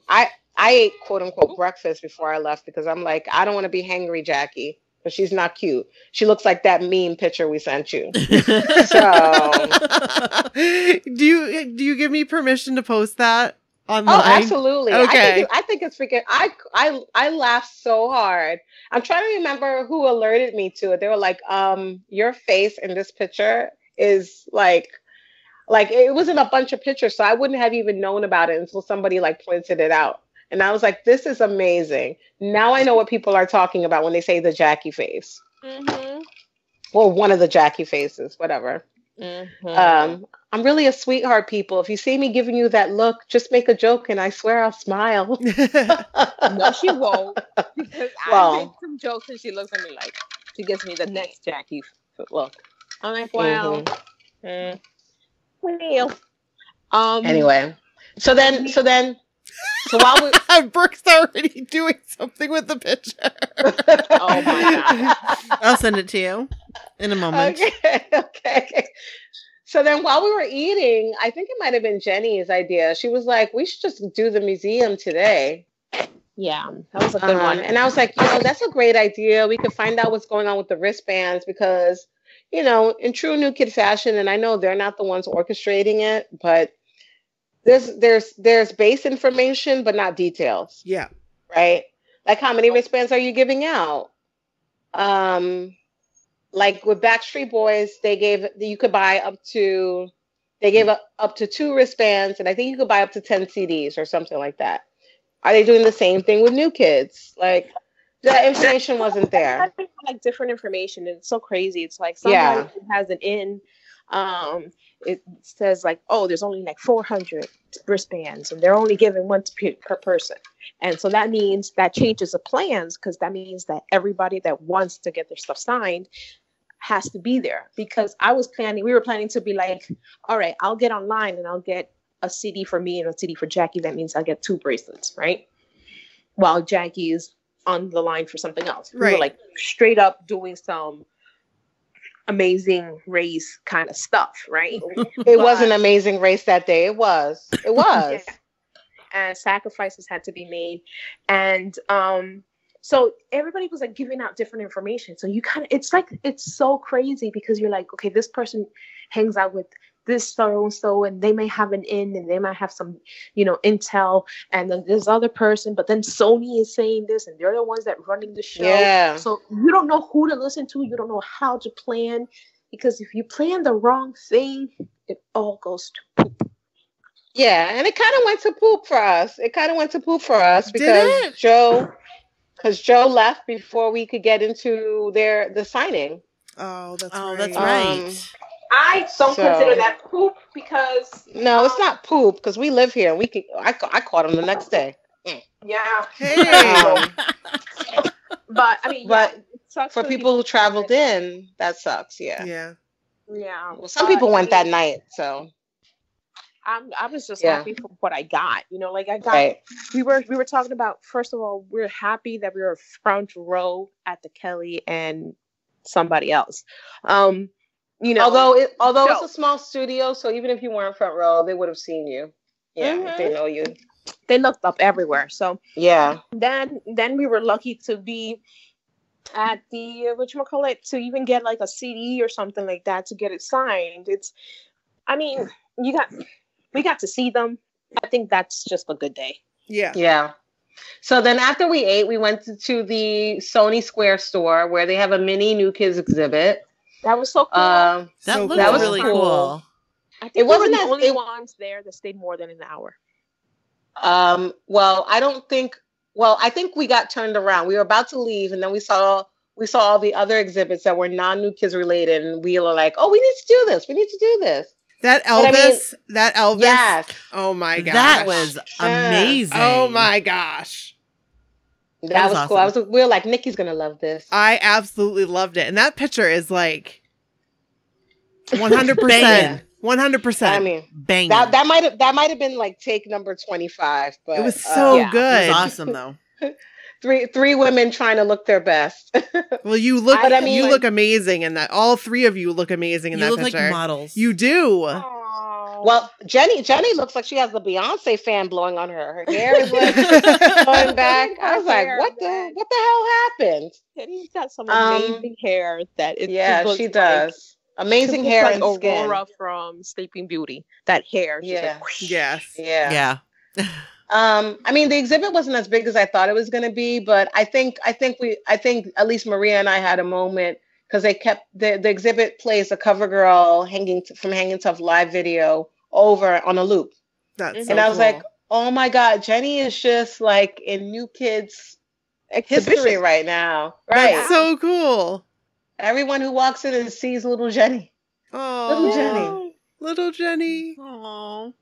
I ate quote unquote breakfast before I left because I'm like, I don't want to be hangry, Jackie, but she's not cute. She looks like that meme picture we sent you. So do you give me permission to post that online? Oh, absolutely. Okay. I think it's freaking. I laughed so hard. I'm trying to remember who alerted me to it. They were like, your face in this picture is like it was in a bunch of pictures, so I wouldn't have even known about it until somebody like pointed it out. And I was like, this is amazing. Now I know what people are talking about when they say the Jackie face. Mm-hmm. Or one of the Jackie faces, whatever. Mm-hmm. I'm really a sweetheart, people. If you see me giving you that look, just make a joke and I swear I'll smile. No, she won't. Because I make some jokes and she looks at me like, she gives me the next Jackie look. I'm like, wow. Mm-hmm. Mm. Anyway. So while Brooke's already doing something with the picture. Oh my God. I'll send it to you in a moment. Okay. So then while we were eating, I think it might have been Jenny's idea. She was like, we should just do the museum today. Yeah, that was a good one. And I was like, that's a great idea. We could find out what's going on with the wristbands because, in true New Kid fashion, and I know they're not the ones orchestrating it, but there's base information, but not details. Yeah. Right. Like how many wristbands are you giving out? Like with Backstreet Boys, they gave up to 2 wristbands. And I think you could buy up to 10 CDs or something like that. Are they doing the same thing with New Kids? Like that information wasn't there. Like different information. It's so crazy. It's like somebody has an in. It says like, oh, there's only like 400 wristbands and they're only giving one per person. And so that means that changes the plans because that means that everybody that wants to get their stuff signed has to be there because we were planning to be like, all right, I'll get online and I'll get a CD for me and a CD for Jackie. That means I'll get 2 bracelets, right? While Jackie's on the line for something else. Right. We were like straight up doing some Amazing Race kind of stuff, right? It was an Amazing Race that day. It was. Yeah. And sacrifices had to be made. And so everybody was like giving out different information. So you it's like, it's so crazy because you're like, okay, this person hangs out with this so-and-so and they may have an in and they might have some, intel, and then this other person, but then Sony is saying this and they're the ones that running the show. Yeah. So you don't know who to listen to. You don't know how to plan because if you plan the wrong thing, it all goes to poop. Yeah. And it kind of went to poop for us. Because Joe left before we could get into the signing. Oh, that's right. I don't consider that poop because... No, it's not poop because we live here. And we could. I caught him the next day. Yeah. Hey. But, I mean... But yeah, for people who traveled in, that sucks, yeah. Yeah. Yeah. Well, some people went that night, so... I was just happy for what I got. We were talking about, first of all, we're happy that we were front row at the Kelly and somebody else. Although it's a small studio, so even if you weren't front row, they would have seen you. Yeah, mm-hmm. If they know you. They looked up everywhere. So yeah. Then we were lucky to be at the whatchamacallit to even get like a CD or something like that to get it signed. We got to see them. I think that's just a good day. Yeah. Yeah. So then after we ate, we went to the Sony Square store where they have a mini New Kids exhibit. That was so cool. That was really cool. I think it wasn't the only ones there that stayed more than an hour. I think we got turned around. We were about to leave, and then we saw all the other exhibits that were non-New Kids related, and we were like, oh, we need to do this. That Elvis. Yes. Oh my gosh. That was amazing. Oh my gosh. That was cool. Awesome. We were like, Nikki's going to love this. I absolutely loved it. And that picture is like 100%. 100%. I mean, bang. That might have been like take number 25, but it was so good. It was awesome though. Three women trying to look their best. Well, you look amazing in that. All three of you look amazing in that picture. You look like models. You do. Aww. Well, Jenny looks like she has the Beyonce fan blowing on her. Her hair is like going back. I was like, what the hell happened? Jenny's got some amazing hair that it. Yeah, she does. Like, amazing hair like and Aurora skin. Aurora from Sleeping Beauty. That hair. Yeah. Like, yes. Yeah. Yeah. I mean, the exhibit wasn't as big as I thought it was going to be, but I think at least Maria and I had a moment because they kept the exhibit plays a CoverGirl from Hanging Tough live video over on a loop. I was like, oh my God, Jenny is just like in New Kids history right now. Right. That's so cool. Everyone who walks in and sees little Jenny. Oh, little Jenny. Oh,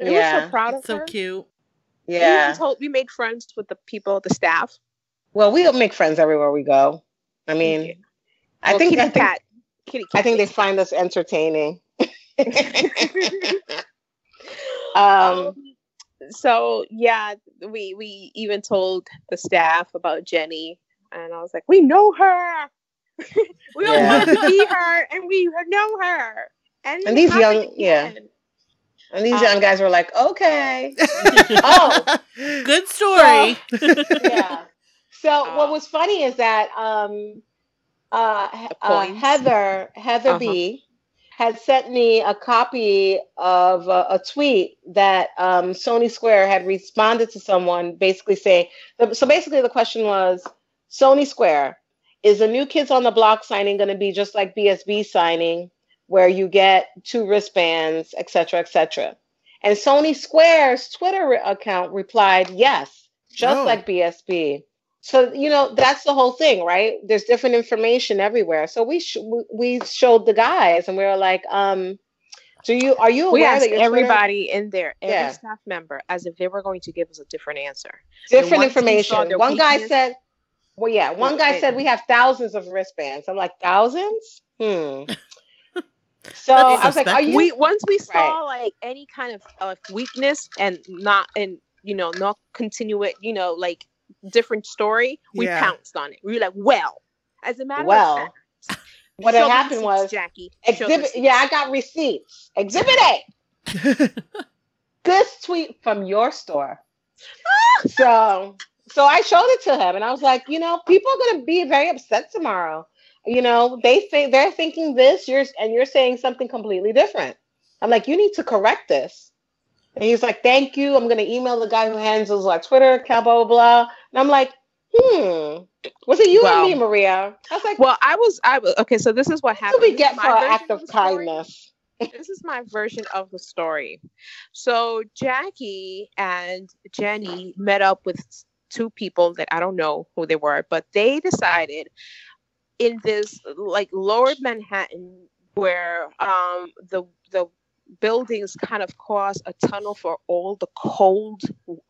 yeah. We're so proud of her. So cute. Yeah, we made friends with the people, the staff. Well, we make friends everywhere we go. I mean, yeah. I think they find us entertaining. So yeah, we even told the staff about Jenny, and I was like, we know her. We all want to be her, and we know her. And these young, yeah. And these young guys were like, okay. Oh. Good story. So, yeah. So what was funny is that Heather B. had sent me a copy of a tweet that Sony Square had responded to someone basically saying, so basically the question was, Sony Square, is the New Kids on the Block signing going to be just like BSB signing? Where you get two wristbands, et cetera, et cetera. And Sony Square's Twitter account replied, yes, like BSB. So, you know, that's the whole thing, right? There's different information everywhere. So we showed the guys and we were like, are you aware that your everybody Twitter... in there, every staff member, as if they were going to give us a different answer. Different information. One guy said, we have thousands of wristbands. I'm like, thousands? So I was like, once we saw like any kind of weakness and not continue it, you know, like different story, we pounced on it. We were like, as a matter of fact, what had happened was Jackie exhibit. Yeah, I got receipts. Exhibit A. This tweet from your store. So I showed it to him and I was like, you know, people are going to be very upset tomorrow. You know, they're thinking this, and you're saying something completely different. I'm like, you need to correct this. And he's like, thank you. I'm going to email the guy who handles our Twitter account, blah, blah, blah. And I'm like, was it you and me, Maria? I was like, okay, so this is what happened. What did we get for an act of kindness? This is my version of the story. So Jackie and Jenny met up with two people that I don't know who they were, but they decided... in this like lower Manhattan where the buildings kind of cause a tunnel for all the cold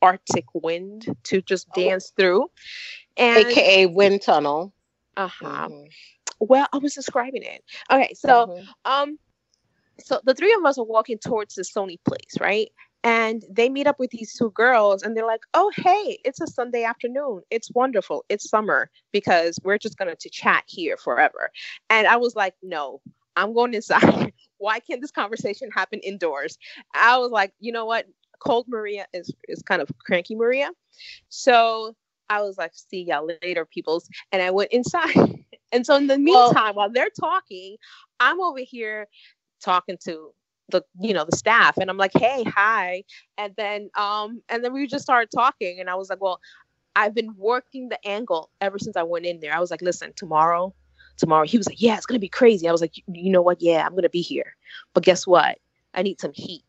Arctic wind to just dance through. And AKA wind tunnel. Uh-huh. Mm-hmm. Well, I was describing it. Okay, so so the three of us are walking towards the Sony place, right? And they meet up with these two girls and they're like, oh, hey, it's a Sunday afternoon. It's wonderful. It's summer because we're just going to chat here forever. And I was like, no, I'm going inside. Why can't this conversation happen indoors? I was like, you know what? Cold Maria is kind of cranky Maria. So I was like, see y'all later, peoples. And I went inside. And so in the meantime, while they're talking, I'm over here talking to the staff, and I'm like, hey, hi. And then and then we just started talking, and I was like, well, I've been working the angle ever since I went in there. I was like, listen, tomorrow tomorrow. He was like, yeah, it's going to be crazy. I was like, you know what? Yeah, I'm going to be here. But guess what? I need some heat.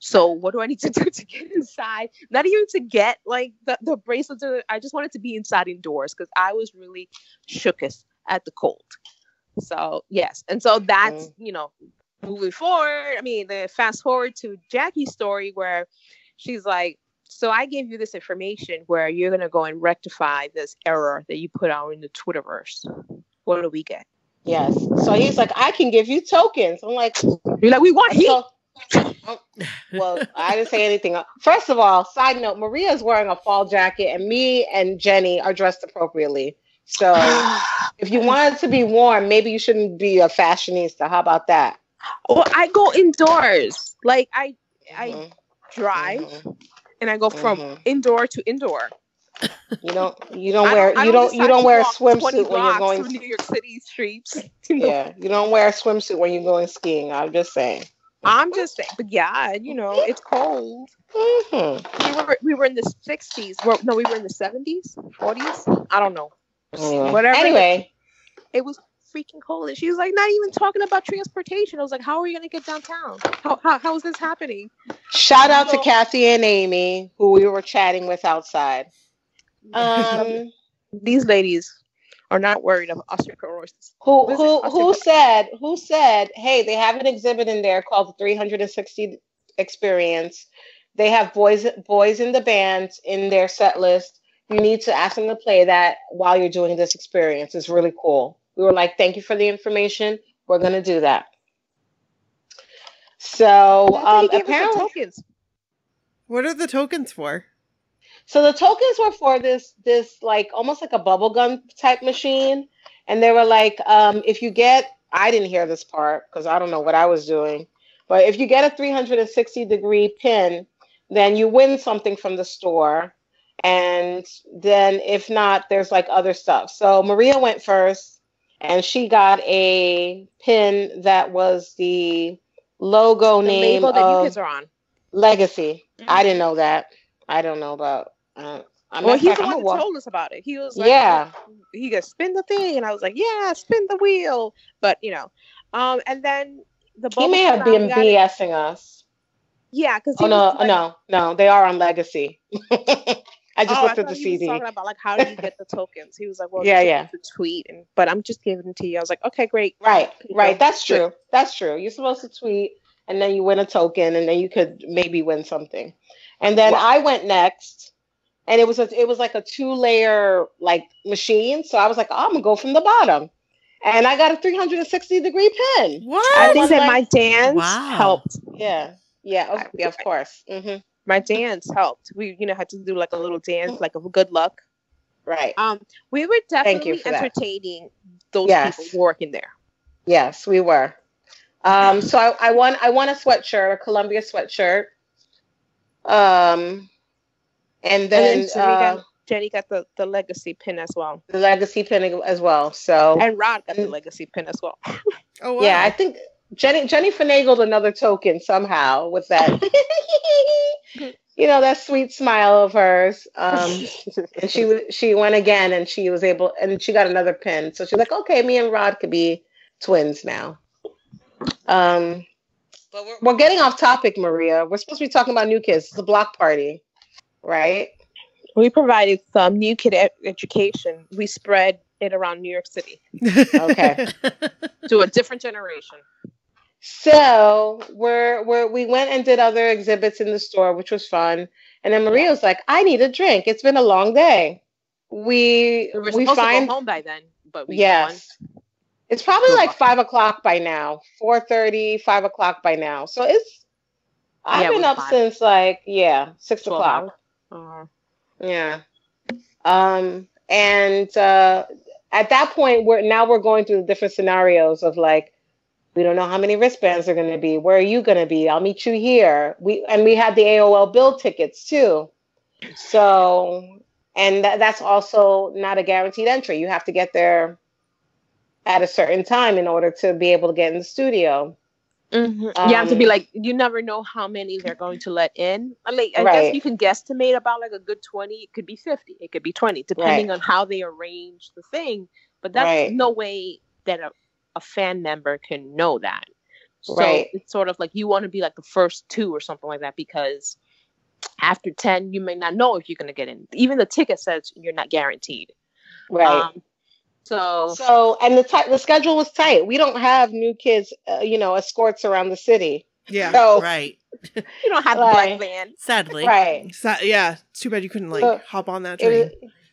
So what do I need to do to get inside? Not even to get like the bracelets. I just wanted to be inside indoors because I was really shooketh at the cold. So, yes. And so that's, you know, moving forward. I mean, the fast forward to Jackie's story where she's like, so I gave you this information where you're going to go and rectify this error that you put out in the Twitterverse. What do we get? Yes. So he's like, I can give you tokens. I'm like, you're like, we want heat. Well, I didn't say anything. First of all, side note, Maria's wearing a fall jacket and me and Jenny are dressed appropriately. So if you wanted to be warm, maybe you shouldn't be a fashionista. How about that? Well, I go indoors. Like I drive and I go from indoor to indoor. You don't wear a swimsuit when you're going to New York City streets. Yeah, you don't wear a swimsuit when you're going skiing. I'm just saying, but yeah, you know, it's cold. Mm-hmm. We were in the 60s. We were in the 70s, 40s. I don't know. Mm. Whatever. Anyway, it was freaking cold. And she was like, not even talking about transportation. I was like, how are you going to get downtown? How is this happening? Shout out to Kathy and Amy, who we were chatting with outside. These ladies are not worried of osteoporosis. Who said, hey, they have an exhibit in there called the 360 Experience. They have Boys in the Band in their set list. You need to ask them to play that while you're doing this experience. It's really cool. We were like, thank you for the information. We're going to do that. So apparently, tokens. What are the tokens for? So the tokens were for this like almost like a bubblegum type machine. And they were like, if you get, I didn't hear this part because I don't know what I was doing. But if you get a 360 degree pin, then you win something from the store. And then if not, there's like other stuff. So Maria went first and she got a pin that was the logo name label that you kids are on. Legacy. Mm-hmm. I didn't know that. I don't know about... He's the one who told us about it. He was like, yeah, he goes, spin the thing. And I was like, yeah, spin the wheel. But, you know, and then the... He may have been BSing us. Yeah, because... No, they are on Legacy. I just looked at the CD. He was talking about, like, how do you get the tokens? He was like, well, the tweet. But I'm just giving it to you. I was like, okay, great. Right. That's true. You're supposed to tweet, and then you win a token, and then you could maybe win something. And then I went next, and it was like a 2-layer like machine. So I was like, oh, I'm gonna go from the bottom, and I got a 360 degree pin. What? I think that my dance helped. Yeah, okay, yeah, of course. Mm-hmm. My dance helped. We, you know, had to do like a little dance, like a good luck. Right. We were definitely entertaining those people working there. Yes, we were. So I won a sweatshirt, a Columbia sweatshirt. And then Jenny got the Legacy pin as well. The Legacy pin as well. So and Rod got the Legacy pin as well. Oh wow. Yeah, I think Jenny finagled another token somehow with that. You know, that sweet smile of hers. And she went again, and she was able, and she got another pin. So she's like, okay, me and Rod could be twins now. But we're getting off topic, Maria. We're supposed to be talking about New Kids. It's a block party, right? We provided some New Kid education. We spread it around New York City. Okay. To a different generation. So we went and did other exhibits in the store, which was fun. And then Maria was like, I need a drink. It's been a long day. We were supposed to go home by then, but we won. It's probably like 5 o'clock by now, 4:30, 5 o'clock by now. So I've been up since like, 6 o'clock. Uh-huh. Yeah. And at that point, we're going through the different scenarios of like, we don't know how many wristbands are going to be. Where are you going to be? I'll meet you here. We had the AOL Build tickets too. So, and that's also not a guaranteed entry. You have to get there at a certain time in order to be able to get in the studio. Mm-hmm. You have to be like, you never know how many they're going to let in. I mean, I guess you can guesstimate about like a good 20. It could be 50. It could be 20, depending on how they arrange the thing. But that's no way that a fan member can know that. So right. It's sort of like you want to be like the first two or something like that, because after 10, you may not know if you're going to get in. Even the ticket says you're not guaranteed. Right. And the schedule was tight. We don't have New Kids, escorts around the city. Yeah, so, right. You don't have the black van. Sadly. Right. It's too bad you couldn't hop on that train.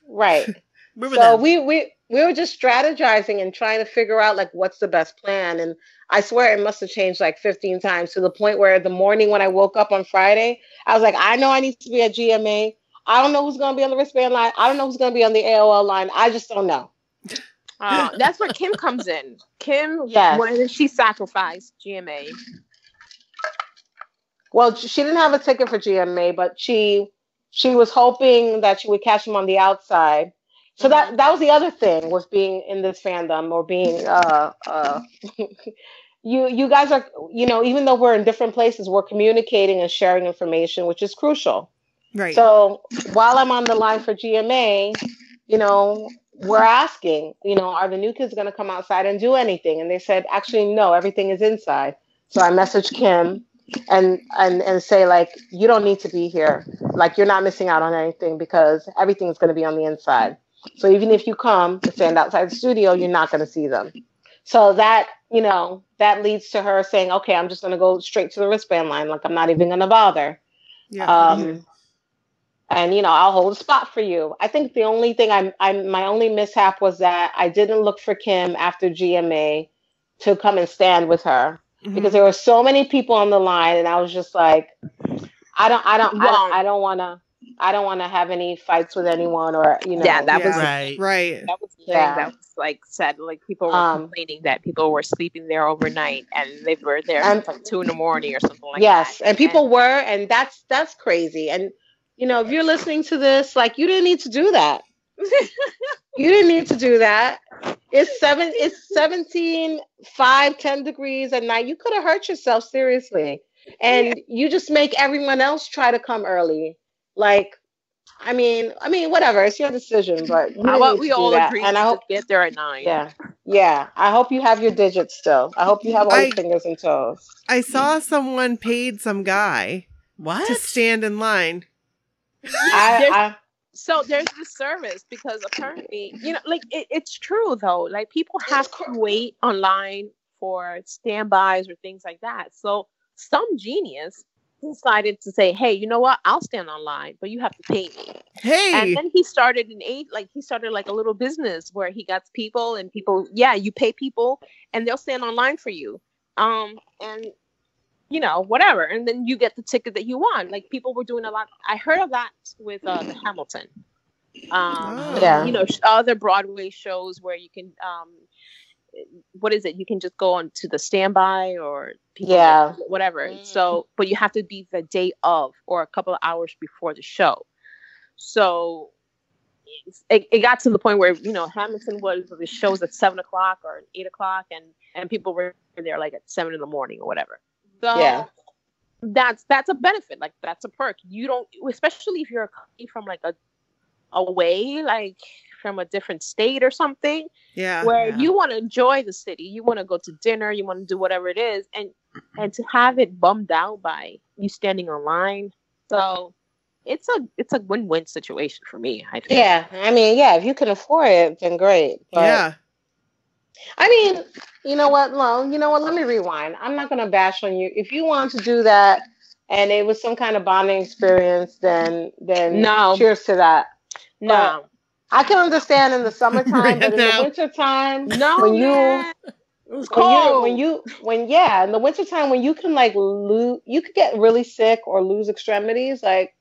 Right. We were just strategizing and trying to figure out what's the best plan. And I swear it must have changed 15 times, to the point where the morning when I woke up on Friday, I was like, I know I need to be at GMA. I don't know who's going to be on the wristband line. I don't know who's going to be on the AOL line. I just don't know. That's where Kim comes in. Kim, yes. When she sacrificed GMA. Well, she didn't have a ticket for GMA, but she was hoping that she would catch him on the outside. So that was the other thing, was being in this fandom, or being you guys are, even though we're in different places, we're communicating and sharing information, which is crucial. Right. So while I'm on the line for GMA, we're asking, are the New Kids going to come outside and do anything? And they said, actually, no, everything is inside. So I messaged Kim and say, you don't need to be here. You're not missing out on anything, because everything's going to be on the inside. So even if you come to stand outside the studio, you're not going to see them. So that, that leads to her saying, okay, I'm just going to go straight to the wristband line. I'm not even going to bother. Yeah. And, I'll hold a spot for you. I think the only thing my only mishap was that I didn't look for Kim after GMA to come and stand with her, because there were so many people on the line. And I was just like, I don't want to have any fights with anyone, or that was sad. People were complaining that people were sleeping there overnight, and they were there from 2 a.m. or something like that. Yes, and people were, and that's crazy. And if you're listening to this, you didn't need to do that. You didn't need to do that. It's 17, 5, 10 degrees at night. You could have hurt yourself seriously, and you just make everyone else try to come early. I mean, whatever. It's your decision, but we all agree. And I hope you get there at 9. Yeah, yeah. I hope you have your digits still. I hope you have all your fingers and toes. I saw someone paid some guy to stand in line. So there's this service, because apparently, it's true though. People have to wait online for standbys or things like that. So some genius decided to say, hey, you know what? I'll stand online, but you have to pay me. Hey. And then he started a little business where he got people, and people, you pay people and they'll stand online for you. And whatever. And then you get the ticket that you want. People were doing a lot. I heard of that with the Hamilton. Other Broadway shows where you can, what is it? You can just go on to the standby, or whatever. So, but you have to be the day of, or a couple of hours before the show. So it got to the point where, Hamilton was the shows at 7:00 or 8:00, and people were there at 7 a.m. or whatever. So that's a benefit. That's a perk. You don't, especially if you're from away, from a different state or something. Yeah. Where you want to enjoy the city, you want to go to dinner, you want to do whatever it is, and to have it bummed out by you standing online. So it's a win-win situation for me, I think. Yeah. I mean, if you can afford it, then great. But I mean, let me rewind. I'm not going to bash on you. If you want to do that and it was some kind of bonding experience, then no. Cheers to that. No. But I can understand in the summertime, but in the wintertime, in the wintertime when you can you could get really sick or lose extremities, I'd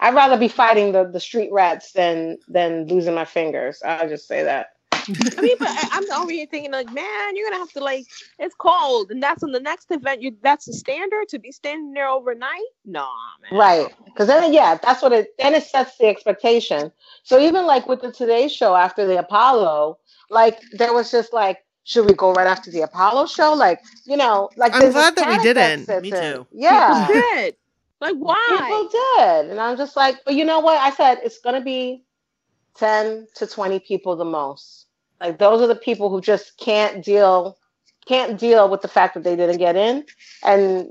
rather be fighting the street rats than losing my fingers. I'll just say that. I mean, but I'm over here thinking, man, you're gonna have to it's cold, and that's on the next event. That's the standard to be standing there overnight. Nah, man. Right? Because then, that's what it. Then it sets the expectation. So even with the Today Show after the Apollo, there was just should we go right after the Apollo show? I'm glad that we didn't. Me too. Yeah, people did. Why? People did, and I'm just but you know what? I said it's gonna be 10 to 20 people the most. Like, those are the people who just can't deal with the fact that they didn't get in. And,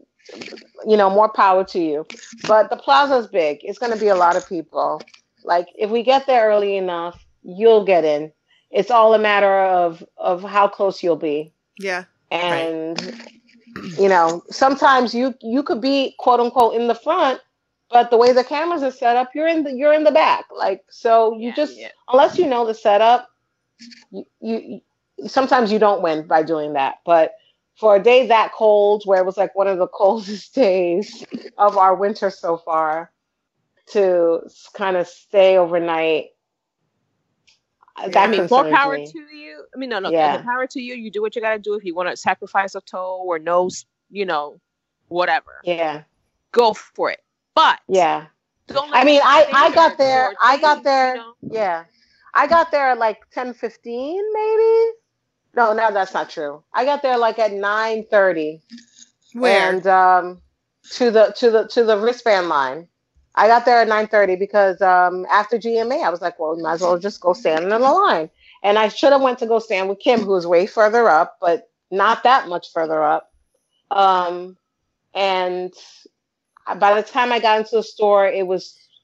you know, more power to you. But the plaza's big. It's going to be a lot of people. Like, if we get there early enough, you'll get in. It's all a matter of how close you'll be. Yeah. And, right. You know, sometimes you could be, quote unquote, in the front, but the way the cameras are set up, you're in the back. Like, so you unless you know the setup, you sometimes you don't win by doing that. But for a day that cold, where it was like one of the coldest days of our winter so far, to kind of stay overnight. I mean, more power to you. I mean, no, power to you. You do what you got to do. If you want to sacrifice a toe or nose, you know, whatever. Yeah. Go for it. But don't. I mean, I got there. You know? Yeah. I got there at like 10:15, maybe. No, that's not true. I got there like at 9:30. Where? And to the wristband line. I got there at 9:30 because after GMA, I was like, well, we might as well just go stand in the line. And I should have went to go stand with Kim, who was way further up, but not that much further up. And by the time I got into the store,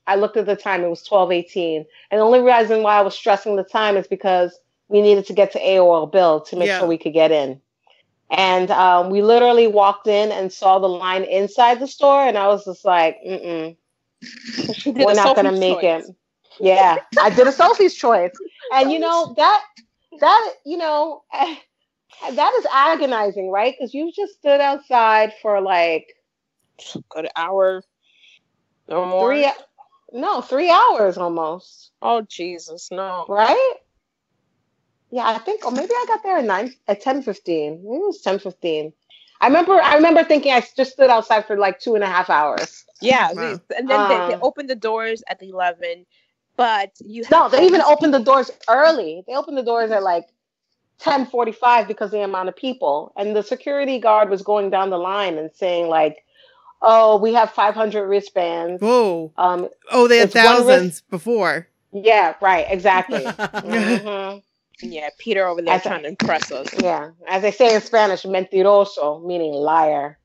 I looked at the time, it was 12:18. And the only reason why I was stressing the time is because we needed to get to AOL Build to make sure we could get in. And we literally walked in and saw the line inside the store. And I was just like, we're not going to make it. Yeah, I did a Sophie's choice. And, you know, that is agonizing, right? Because you just stood outside for like an hour or more. 3 hours almost. Oh, Jesus, no. Right? Yeah, I think, or maybe I got there at 10:15. Maybe it was 10:15. I remember thinking I just stood outside for like 2.5 hours. Yeah, wow. And then they opened the doors at 11, but they even opened the doors early. They opened the doors at like 10:45 because of the amount of people, and the security guard was going down the line and saying like, "Oh, we have 500 wristbands." Whoa! They had thousands before. Yeah, right. Exactly. Mm-hmm. Yeah, Peter over there trying to impress us. Yeah, as they say in Spanish, mentiroso, meaning liar.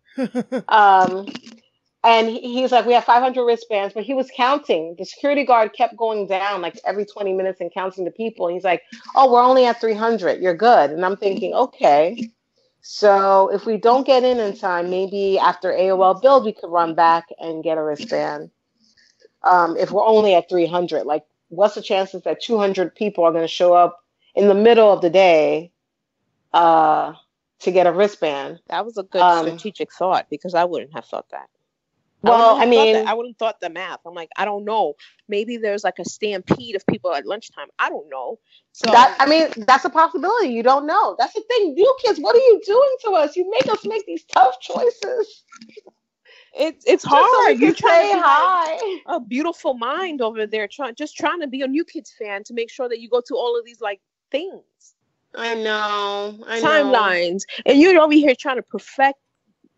And he's like, we have 500 wristbands, but he was counting. The security guard kept going down like every 20 minutes and counting the people. And he's like, oh, we're only at 300. You're good. And I'm thinking, okay, so if we don't get in time, maybe after AOL Build, we could run back and get a wristband. If we're only at 300, like, what's the chances that 200 people are going to show up in the middle of the day to get a wristband? That was a good strategic thought, because I wouldn't have thought that. Well, I wouldn't have thought the math. I'm like, I don't know. Maybe there's like a stampede of people at lunchtime. I don't know. So that's a possibility. You don't know. That's the thing. You kids, what are you doing to us? You make us make these tough choices. It's hard. So you try high. A beautiful mind over there trying to be a New Kids fan to make sure that you go to all of these like things. I know. Timelines. And you're over here trying to perfect,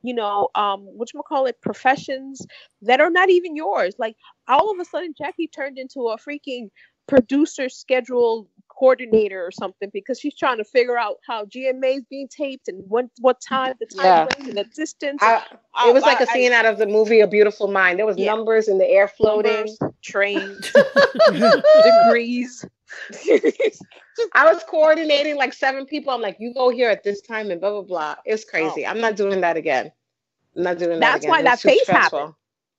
you know, whatchamacallit, professions that are not even yours. Like, all of a sudden, Jackie turned into a freaking producer schedule coordinator or something, because she's trying to figure out how GMA is being taped and what time, the time frame and the distance. It was like a scene out of the movie A Beautiful Mind. There was numbers in the air floating. Numbers, trains, degrees. I was coordinating like 7 people. I'm like, you go here at this time and blah blah blah. It's crazy. Oh. I'm not doing that again. That's why that face happened.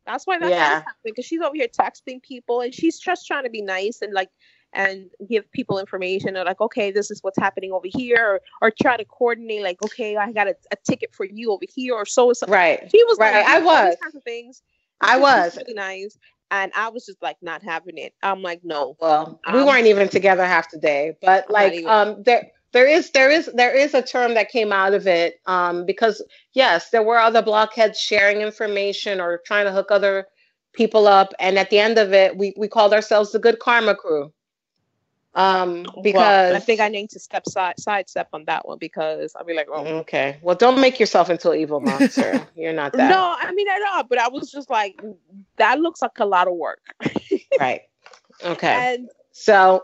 That's why that face happened, because she's over here texting people and she's just trying to be nice and like and give people information. They're like, okay, this is what's happening over here, or try to coordinate like, okay, I got a ticket for you over here or so. Right. She was right. Like, I was these kinds of things. I was really nice. And I was just like not having it. I'm like, no. Well, we weren't even together half the day, but like, there is a term that came out of it, because yes, there were other blockheads sharing information or trying to hook other people up. And at the end of it, we called ourselves the Good Karma Crew, because well, I think I need to sidestep on that one, because I'll be like, oh, okay. Well, don't make yourself into an evil monster. You're not that. No, I mean at all. But I was just like, that looks like a lot of work. Right. Okay. And So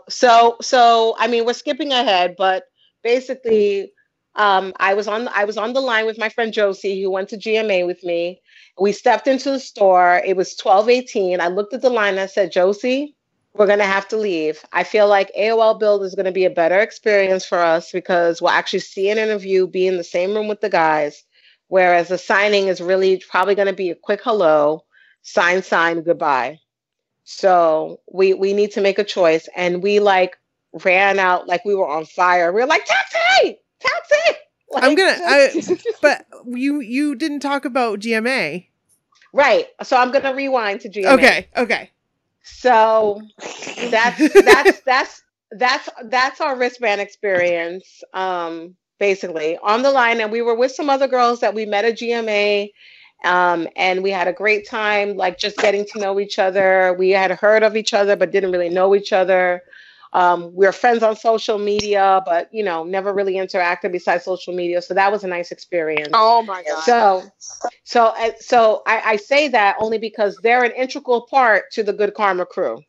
I mean, we're skipping ahead, but basically, I was on the line with my friend Josie, who went to GMA with me. We stepped into the store. It was 12:18. I looked at the line and I said, Josie, we're going to have to leave. I feel like AOL Build is going to be a better experience for us because we'll actually see an interview, be in the same room with the guys, whereas the signing is really probably going to be a quick hello, sign, goodbye. So we need to make a choice. And we ran out like we were on fire. We were like, taxi! But you didn't talk about GMA. Right. So I'm going to rewind to GMA. Okay. So that's our wristband experience, basically on the line. And we were with some other girls that we met at GMA, and we had a great time, just getting to know each other. We had heard of each other, but didn't really know each other. We were friends on social media, but never really interacted besides social media. So that was a nice experience. Oh my God. So I say that only because they're an integral part to the Good Karma crew.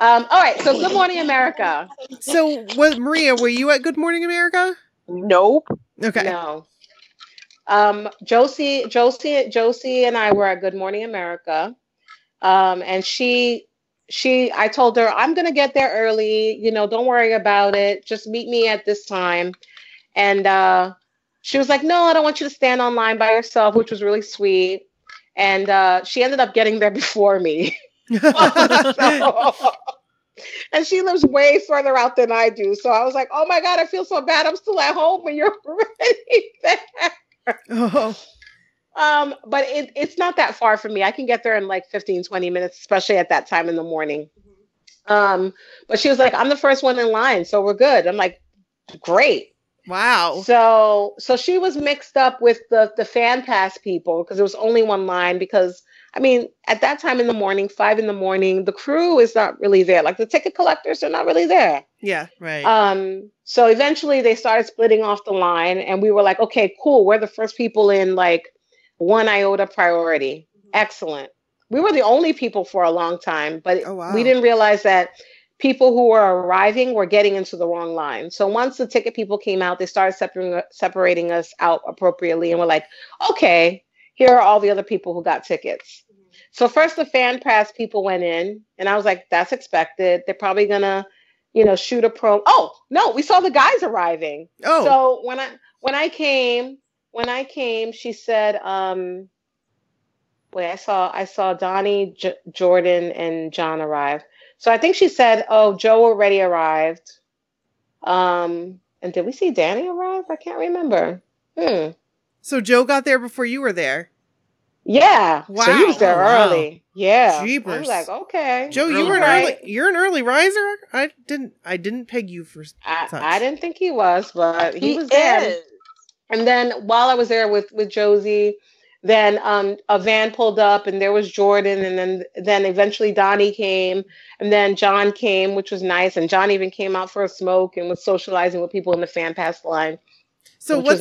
All right. So Good Morning America. So Maria, were you at Good Morning America? Nope. Okay. No. Josie and I were at Good Morning America. And I told her, I'm going to get there early. Don't worry about it. Just meet me at this time. And she was like, no, I don't want you to stand online by yourself, which was really sweet. And she ended up getting there before me. And she lives way further out than I do. So I was like, oh, my God, I feel so bad. I'm still at home when you're already there. Oh. But it's not that far from me. I can get there in 15, 20 minutes, especially at that time in the morning. Mm-hmm. But she was like, I'm the first one in line, so we're good. I'm like, great. Wow. So she was mixed up with the fan pass people because there was only one line because, I mean, at that time in the morning, 5 a.m, the crew is not really there. The ticket collectors are not really there. Yeah, right. So eventually they started splitting off the line and we were like, okay, cool. We're the first people in one iota priority. Excellent. We were the only people for a long time, but we didn't realize that people who were arriving were getting into the wrong line. So once the ticket people came out, they started separating us out appropriately. And we're like, okay, here are all the other people who got tickets. Mm-hmm. So first the fan pass people went in and I was like, that's expected. They're probably going to, shoot a promo. Oh no, we saw the guys arriving. Oh. So when I came, she said, I saw Donnie, Jordan, and John arrive. So I think she said, oh, Joe already arrived. And did we see Danny arrive? I can't remember. So Joe got there before you were there? Yeah. Wow. So he was there early. Wow. Yeah. Jeepers. I was like, okay. Joe, you're an early riser? I didn't peg you for such. I didn't think he was, but he was there. And then while I was there with Josie, then a van pulled up and there was Jordan. And then eventually Donnie came and then John came, which was nice. And John even came out for a smoke and was socializing with people in the fan pass line. So what's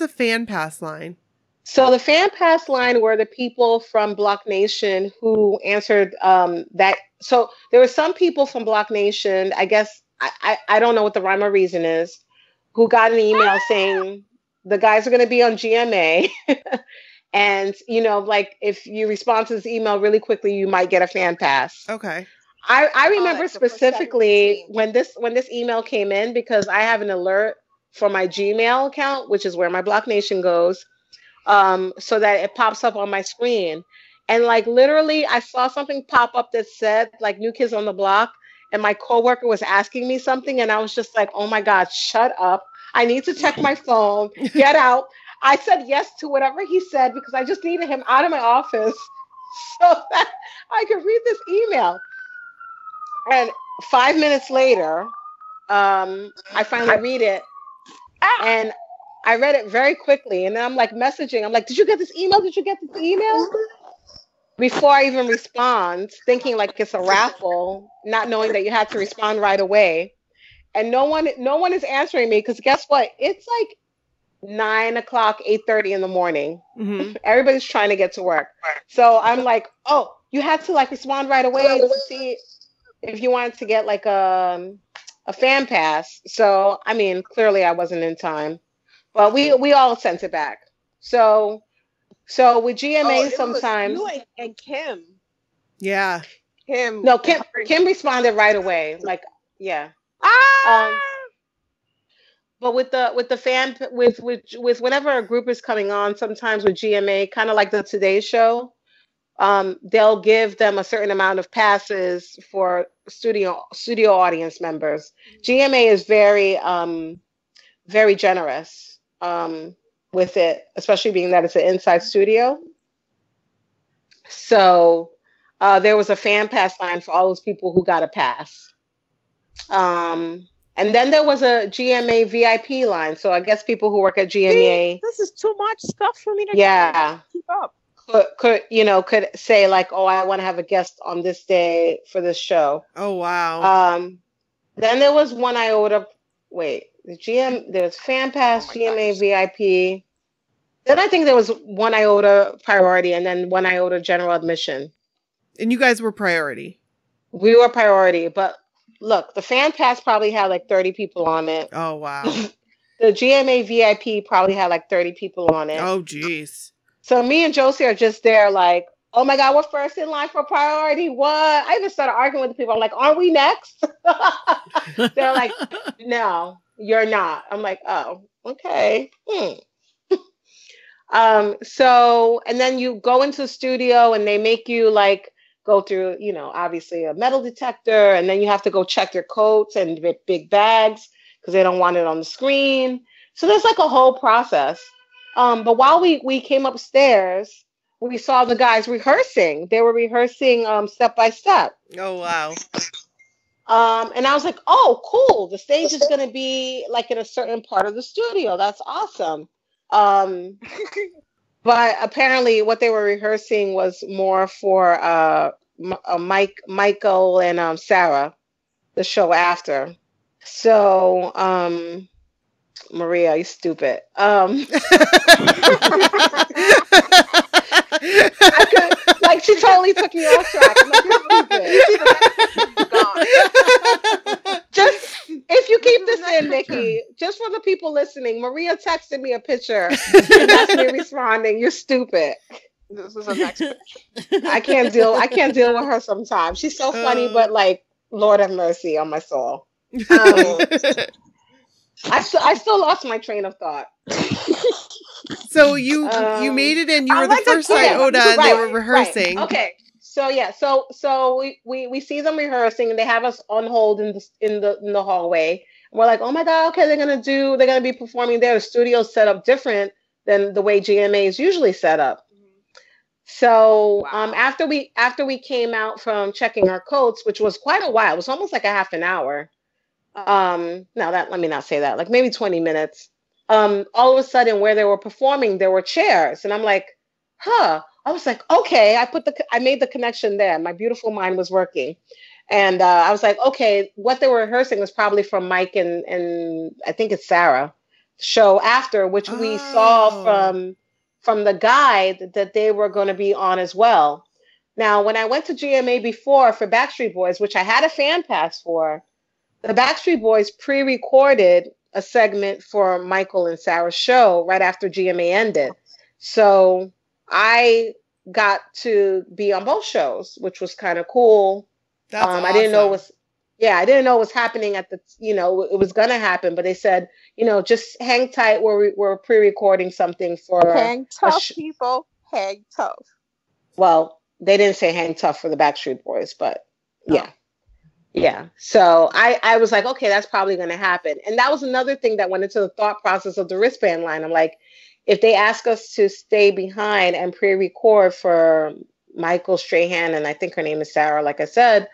the fan pass line? So the fan pass line were the people from Block Nation who answered that. So there were some people from Block Nation, I guess, I don't know what the rhyme or reason is, who got an email saying, the guys are going to be on GMA. And, if you respond to this email really quickly, you might get a fan pass. Okay. I remember specifically when this email came in because I have an alert for my Gmail account, which is where my Block Nation goes, so that it pops up on my screen. And, literally, I saw something pop up that said, New Kids on the Block. And my coworker was asking me something. And I was just like, oh, my God, shut up. I need to check my phone. Get out. I said yes to whatever he said because I just needed him out of my office so that I could read this email. And 5 minutes later, I finally read it. And I read it very quickly. And then I'm messaging. I'm like, did you get this email? Did you get this email? Before I even respond, thinking it's a raffle, not knowing that you had to respond right away. And no one is answering me because guess what? It's 9:00, 8:30 in the morning. Mm-hmm. Everybody's trying to get to work. So I'm like, oh, you had to respond right away to see if you wanted to get like a fan pass. So, I mean, clearly I wasn't in time, but we all sent it back. So with GMA sometimes. You and Kim. Yeah. Kim. No, Kim responded right away. Like, yeah. Ah! But with whenever a group is coming on, sometimes with GMA, kind of like the Today Show, they'll give them a certain amount of passes for studio audience members. GMA is very very generous with it, especially being that it's an inside studio. So there was a fan pass line for all those people who got a pass. And then there was a GMA VIP line. So I guess people who work at GMA. This is too much stuff for me to keep up. Could say like, oh, I want to have a guest on this day for this show. Oh, wow. Then there was one I ordered. Wait, there's fan pass, GMA VIP. Then I think there was one I ordered priority and then one I ordered general admission. And you guys were priority. We were priority, but look, the fan pass probably had like 30 people on it. Oh, wow. The GMA VIP probably had like 30 people on it. Oh, geez. So me and Josie are just there like, oh, my God, we're first in line for priority. What? I even started arguing with the people. I'm like, aren't we next? They're like, no, you're not. I'm like, oh, okay. So and then you go into the studio and they make you like, go through, obviously a metal detector, and then you have to go check your coats and big bags because they don't want it on the screen. So there's like a whole process. But while we came upstairs, we saw the guys rehearsing. They were rehearsing step by step. Oh, wow. And I was like, oh, cool. The stage is going to be like in a certain part of the studio. That's awesome. But apparently what they were rehearsing was more for Michael and Sarah, the show after. So, Maria, you stupid. She totally took me off track. I'm like, you're stupid. If you keep this in, Nikki, just for the people listening, Maria texted me a picture and that's me responding, you're stupid. This is the next picture. I can't deal with her sometimes. She's so funny, but like, Lord have mercy on my soul. I still lost my train of thought. So you made it in. You were the first IOTA and they were rehearsing. Right. Okay. So yeah, so we see them rehearsing and they have us on hold in the hallway. And we're like, oh my God, okay, they're gonna be performing there. The studio's set up different than the way GMA is usually set up. Mm-hmm. So wow. After we came out from checking our coats, which was quite a while, it was almost like a half an hour. No, that let me not say that. Like maybe 20 minutes. All of a sudden, where they were performing, there were chairs, and I'm like, huh. I was like, okay, I made the connection there. My beautiful mind was working. And I was like, okay, what they were rehearsing was probably from Mike and I think it's Sarah show after, which we saw from the guide that they were going to be on as well. Now, when I went to GMA before for Backstreet Boys, which I had a fan pass for, the Backstreet Boys pre-recorded a segment for Michael and Sarah's show right after GMA ended. So I got to be on both shows, which was kind of cool. That's awesome. I didn't know it was happening at the, it was going to happen, but they said, just hang tight. We're pre-recording something for hang tough people. Hang tough. Well, they didn't say hang tough for the Backstreet Boys, but yeah. Oh. Yeah. So I was like, okay, that's probably going to happen. And that was another thing that went into the thought process of the wristband line. I'm like, if they ask us to stay behind and pre-record for Michael Strahan, and I think her name is Sarah, like I said,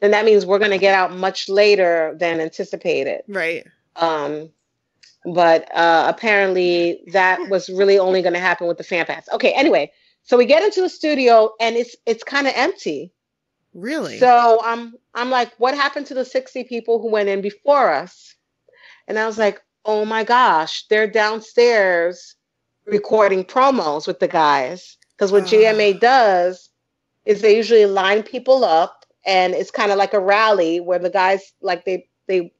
then that means we're going to get out much later than anticipated. Right. But apparently that was really only going to happen with the fan pass. Okay, anyway, so we get into the studio and it's kind of empty. Really? So I'm like, what happened to the 60 people who went in before us? And I was like, oh my gosh, they're downstairs recording promos with the guys. Because what GMA does is they usually line people up And it's kind of like a rally where the guys, like, they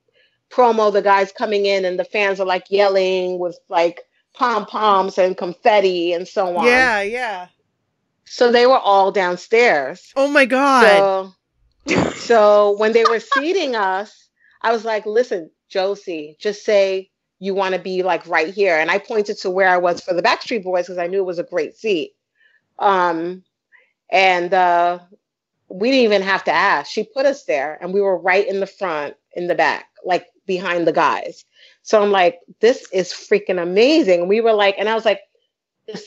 promo the guys coming in and the fans are like yelling with like pom-poms and confetti and so on. Yeah, yeah. So they were all downstairs. Oh my God. So when they were seating us, I was like, listen, Josie, just say you want to be like right here. And I pointed to where I was for the Backstreet Boys because I knew it was a great seat. And we didn't even have to ask. She put us there and we were right in the front, in the back, like behind the guys. So I'm like, this is freaking amazing. We were like, and I was like, the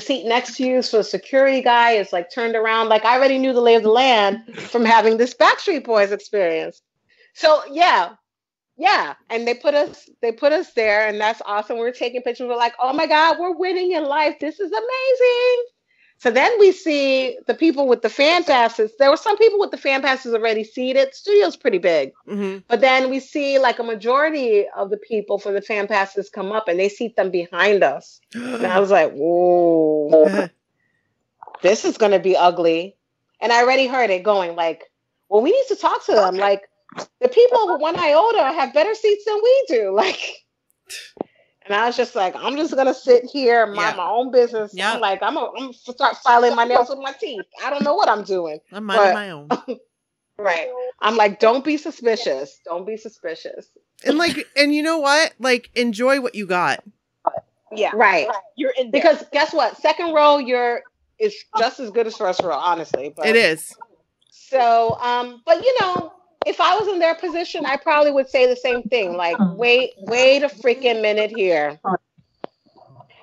seat next to you, so the security guy is like turned around. Like I already knew the lay of the land from having this Backstreet Boys experience. So yeah. And they put us there, and that's awesome. We were taking pictures. We're like, oh my God, we're winning in life. This is amazing. So then we see the people with the fan passes. There were some people with the fan passes already seated. Studio's pretty big. Mm-hmm. But then we see like a majority of the people for the fan passes come up and they seat them behind us. And I was like, whoa, this is going to be ugly. And I already heard it going like, well, we need to talk to them. Like the people with one iota have better seats than we do. Like, and I was just like, I'm just going to sit here and mind my own business. Yeah. I'm like, I'm going to start filing my nails with my teeth. I don't know what I'm doing. I'm minding my own. Right. I'm like, don't be suspicious. Don't be suspicious. And like, and you know what? Like, enjoy what you got. Yeah. Right. You're in there. Because guess what? Second row, is just as good as first row, honestly. But, it is. So, but you know, if I was in their position, I probably would say the same thing. Like, wait a freaking minute here.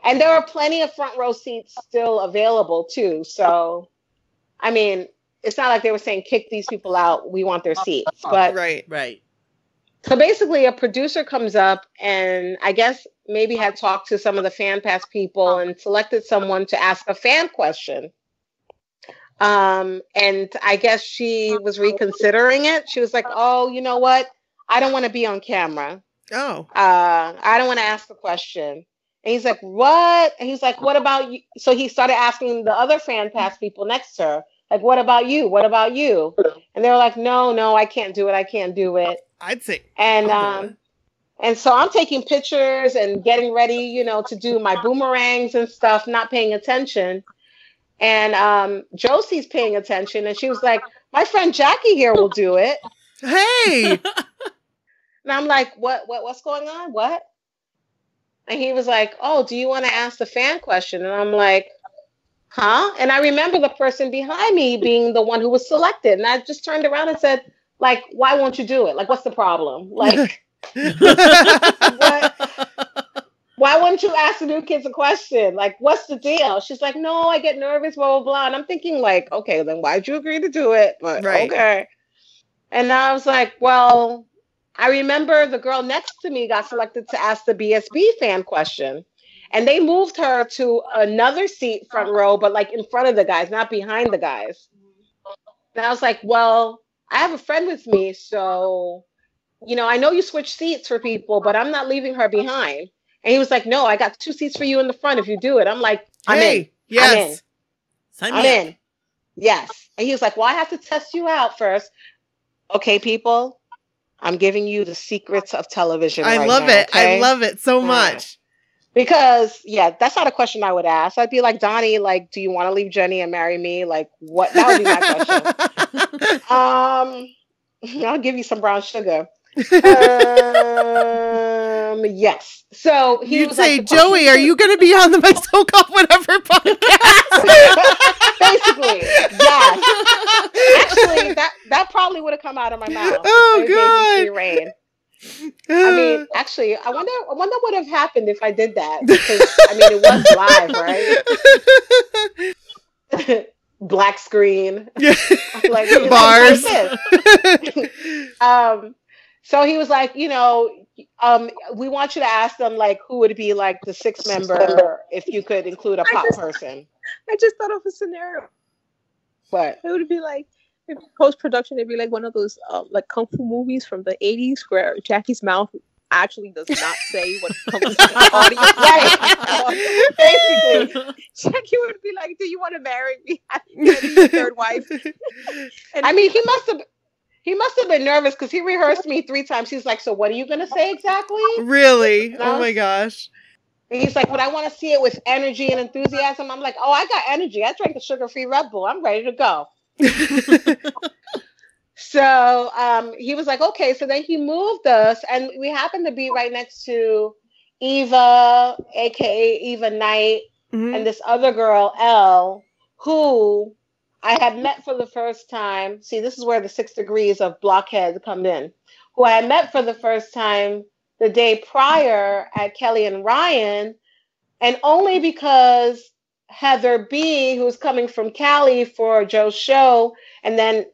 And there are plenty of front row seats still available too. So, I mean, it's not like they were saying, kick these people out. We want their seats. But right. So basically a producer comes up and I guess maybe had talked to some of the fan pass people and selected someone to ask a fan question. And I guess she was reconsidering it. She was like, oh, you know what? I don't want to be on camera. Oh. I don't want to ask the question. And he's like, what? And he's like, what about you? So he started asking the other fan pass people next to her, like, what about you? What about you? And they were like, no, I can't do it. I can't do it. I'd say. And, and so I'm taking pictures and getting ready, you know, to do my boomerangs and stuff, not paying attention. And Josie's paying attention, and she was like, my friend Jackie here will do it. Hey. And I'm like, what's going on? What? And he was like, oh, do you want to ask the fan question? And I'm like, huh? And I remember the person behind me being the one who was selected. And I just turned around and said, like, why won't you do it? Like, what's the problem? Like, what? Why wouldn't you ask the new kids a question? Like, what's the deal? She's like, no, I get nervous, blah, blah, blah. And I'm thinking like, okay, then why'd you agree to do it? But right. Okay. And I was like, well, I remember the girl next to me got selected to ask the BSB fan question. And they moved her to another seat front row, but like in front of the guys, not behind the guys. And I was like, well, I have a friend with me. So, you know, I know you switch seats for people, but I'm not leaving her behind. And he was like, no, I got 2 seats for you in the front if you do it. I'm like, I'm in. Yes. I'm in. Yes. And he was like, well, I have to test you out first. Okay, people, I'm giving you the secrets of television. I love it. Okay? I love it so much. Because, yeah, that's not a question I would ask. I'd be like, Donnie, like, do you want to leave Jenny and marry me? Like, what? That would be my question. I'll give you some brown sugar. Yes. So he would say, like, Joey, are you going to be on the My So Called Whatever podcast? Basically, yes. Actually, that probably would have come out of my mouth. Oh, God. Rain. I mean, actually, I wonder what would have happened if I did that. Because, I mean, it was live, right? Black screen. Like, bars. Like so he was like, you know, we want you to ask them, like, who would be, like, the 6th member if you could include a pop person. I just thought of a scenario. What? It would be, like, in post-production, it'd be, like, one of those, like, kung fu movies from the 80s where Jackie's mouth actually does not say what comes to the audience. Right. Basically, Jackie would be like, do you want to marry me? Your third wife. And I mean, he must have been nervous because he rehearsed me 3 times. He's like, so what are you going to say exactly? Really? Oh, my gosh. And he's like, but I want to see it with energy and enthusiasm. I'm like, oh, I got energy. I drank a sugar-free Red Bull. I'm ready to go. So he was like, okay. So then he moved us, and we happened to be right next to Eva, a.k.a. Eva Knight, mm-hmm. and this other girl, Elle, who I had met for the first time. See, this is where the 6 degrees of blockhead come in. Who I met for the first time the day prior at Kelly and Ryan, and only because Heather B., who's coming from Cali for Joe's show, and then,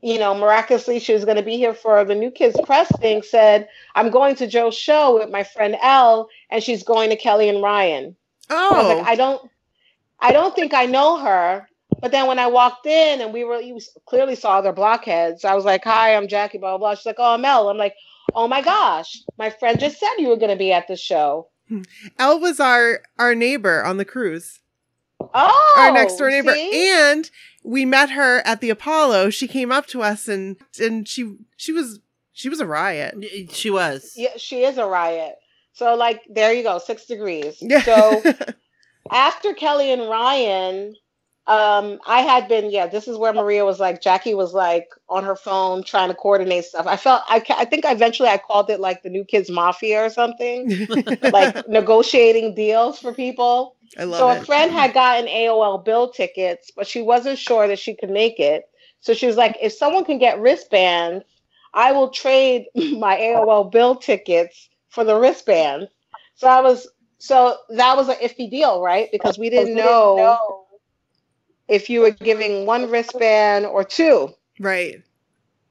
you know, miraculously she was going to be here for the New Kids press thing, said, I'm going to Joe's show with my friend Elle, and she's going to Kelly and Ryan. Oh. I was like, I don't think I know her. But then when I walked in and you clearly saw other blockheads, I was like, hi, I'm Jackie, blah, blah, blah. She's like, oh, I'm Elle. I'm like, oh my gosh, my friend just said you were going to be at the show. Elle was our neighbor on the cruise. Oh, our next door neighbor. See? And we met her at the Apollo. She came up to us and she was a riot. She was. Yeah, she is a riot. So like, there you go. 6 degrees. Yeah. So after Kelly and Ryan, I had been, this is where Maria was like, Jackie was like on her phone trying to coordinate stuff. I think eventually I called it like the New Kids Mafia or something, like negotiating deals for people. I love it. So a friend had gotten AOL Build tickets, but she wasn't sure that she could make it. So she was like, if someone can get wristbands, I will trade my AOL Build tickets for the wristbands. So that was an iffy deal, right? Because we didn't know if you were giving one wristband or two. Right.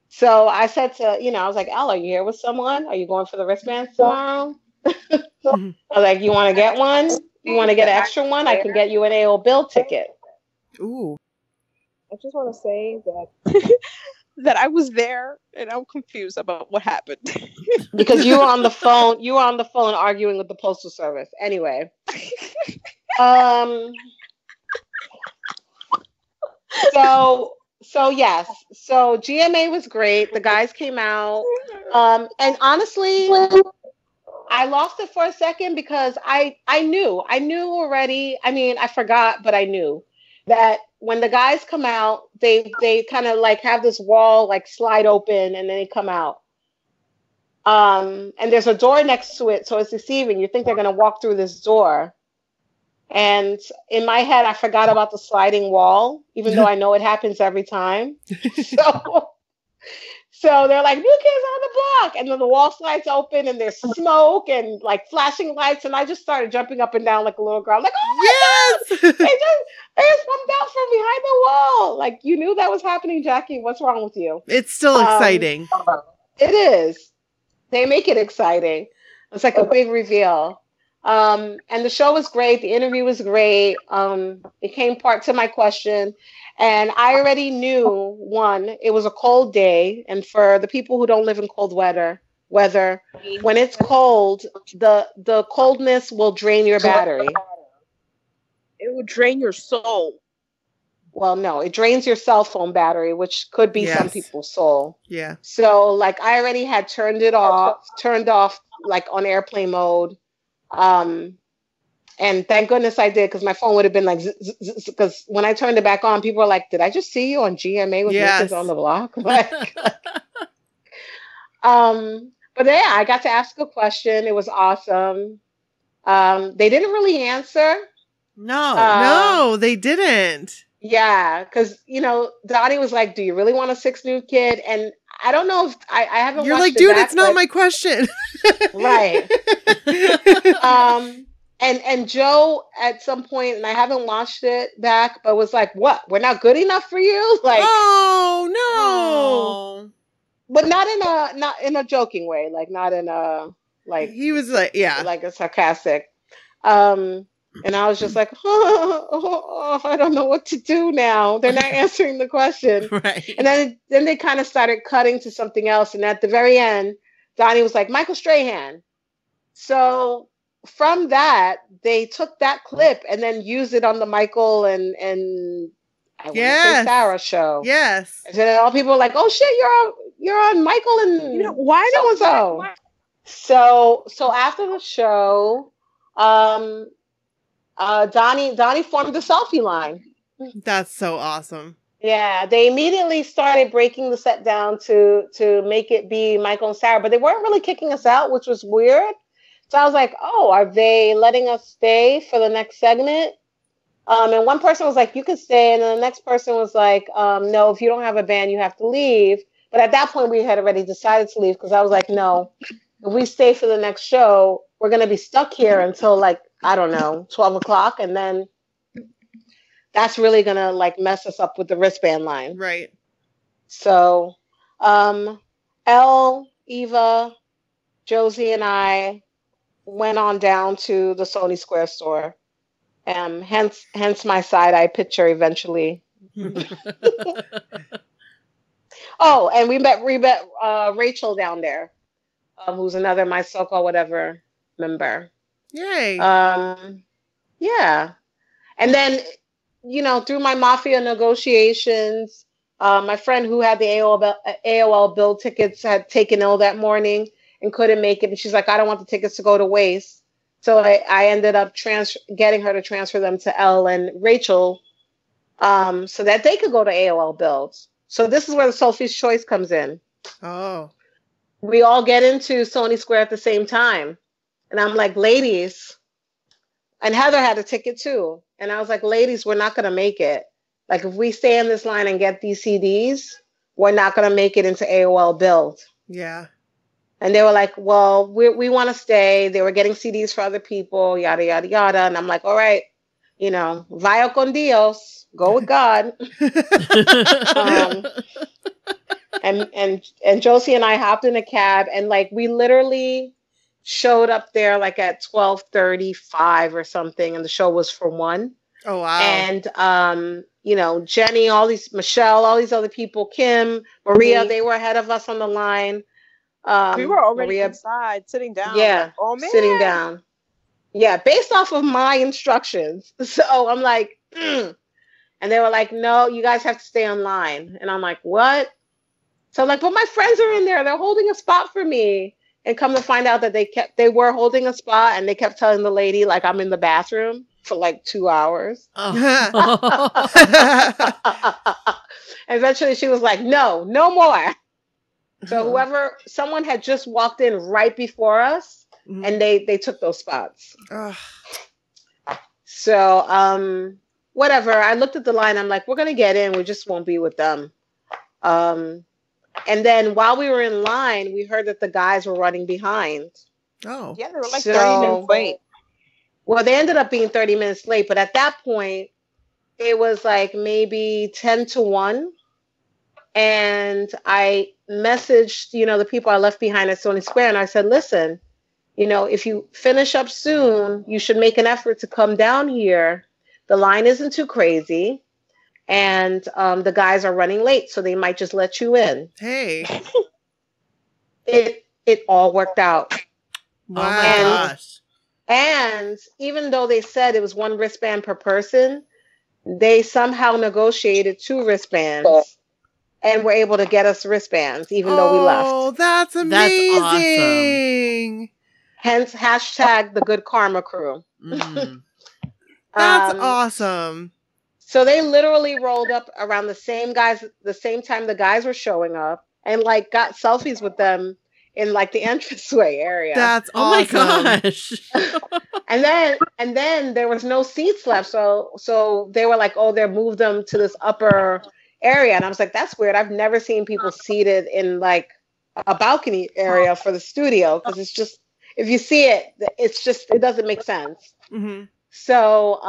So I said to, I was like, Elle, are you here with someone? Are you going for the wristband tomorrow? Mm-hmm. I was like, you want to get one? You want to get an extra one? I can get you an AOL Build ticket. Ooh. I just want to say that I was there and I'm confused about what happened. Because you were on the phone. You were on the phone arguing with the Postal Service. Anyway. So yes. So GMA was great. The guys came out. And honestly, I lost it for a second because I knew already. I mean, I forgot, but I knew that when the guys come out, they kind of like have this wall like slide open and then they come out. And there's a door next to it, so it's deceiving. You think they're gonna walk through this door. And in my head, I forgot about the sliding wall, even though I know it happens every time. So they're like, New Kids on the Block. And then the wall slides open and there's smoke and like flashing lights. And I just started jumping up and down like a little girl. I'm like, oh, my God. They just jumped out from behind the wall. Like, you knew that was happening, Jackie. What's wrong with you? It's still exciting. It is. They make it exciting. It's like a big reveal. And the show was great. The interview was great. It came part to my question. And I already knew, one, it was a cold day. And for the people who don't live in cold weather, when it's cold, the coldness will drain your battery. It will drain your soul. Well, no, it drains your cell phone battery, which could be some people's soul. Yeah. So like I already had turned off like on airplane mode. And thank goodness I did, because my phone would have been like, because when I turned it back on, people were like, did I just see you on GMA with New Kids on the Block? Like, but yeah, I got to ask a question. It was awesome. They didn't really answer. No, they didn't. Yeah, because, Donnie was like, do you really want a 6th new kid? And I don't know if I haven't. You're watched like, dude, it's not my question. Right. And Joe at some point, and I haven't watched it back, but was like, what? We're not good enough for you? Like, oh no. But not in a joking way. Like not in a like he was like like a sarcastic. And I was just like, I don't know what to do now. They're not answering the question. Right. And then they kind of started cutting to something else. And at the very end, Donnie was like, Michael Strahan. So from that, they took that clip and then used it on the Michael and I want to say Sarah show. Yes. And then all people were like, oh shit, you're on Michael and why so-and-so. So after the show, Donnie formed the selfie line. That's so awesome. Yeah, they immediately started breaking the set down to make it be Michael and Sarah, but they weren't really kicking us out, which was weird. So I was like, oh, are they letting us stay for the next segment? And one person was like, you could stay. And then the next person was like, no, if you don't have a band, you have to leave. But at that point, we had already decided to leave because I was like, no, if we stay for the next show, we're going to be stuck here until 12 o'clock. And then that's really going to mess us up with the wristband line. Right. So Elle, Eva, Josie, and I went on down to the Sony Square store. Hence my side-eye picture eventually. Oh, and we met Rachel down there, who's another My So Called Whatever member. Yay. Yeah. And then, through my mafia negotiations, my friend who had the AOL Build tickets had taken ill that morning and couldn't make it. And she's like, I don't want the tickets to go to waste. So I ended up getting her to transfer them to Elle and Rachel so that they could go to AOL Build. So this is where the Sophie's Choice comes in. Oh. We all get into Sony Square at the same time. And I'm like, ladies. And Heather had a ticket too. And I was like, ladies, we're not going to make it. If we stay in this line and get these CDs, we're not going to make it into AOL Build. Yeah. And they were like, well, we want to stay. They were getting CDs for other people, yada, yada, yada. And I'm like, all right, vaya con Dios, go with God. And Josie and I hopped in a cab and we literally showed up there at 12:35 or something. And the show was for 1:00. Oh, wow. And, Jenny, Michelle, all these other people, Kim, Maria, they were ahead of us on the line. We were already inside, sitting down. Yeah, oh man, sitting down. Yeah, based off of my instructions. So I'm like, and they were like, no, you guys have to stay online. And I'm like, what? So I'm like, but my friends are in there. They're holding a spot for me. And come to find out that they were holding a spot, and they kept telling the lady I'm in the bathroom for 2 hours. Oh. Eventually, she was like, no more. So someone had just walked in right before us, and they took those spots. Ugh. So, whatever. I looked at the line. I'm like, we're going to get in. We just won't be with them. And then while we were in line, we heard that the guys were running behind. Oh. Yeah, they were 30 minutes late. Well, they ended up being 30 minutes late. But at that point, it was maybe 10 to 1. And I messaged, the people I left behind at Sony Square. And I said, listen, if you finish up soon, you should make an effort to come down here. The line isn't too crazy. And the guys are running late, so they might just let you in. Hey. It all worked out. Wow. Oh, my gosh. And even though they said it was 1 wristband per person, they somehow negotiated 2 wristbands. And we're able to get us wristbands, even though we left. Oh, that's amazing. That's awesome. Hence, # the Good Karma Crew. That's awesome. So they literally rolled up around the same time the guys were showing up and got selfies with them in the entranceway area. That's awesome. Oh my gosh. And then there was no seats left. So they were like, oh, they moved them to this upper area. And I was like, that's weird. I've never seen people seated in a balcony area for the studio, because it's just, if you see it, it doesn't make sense. Mm-hmm. So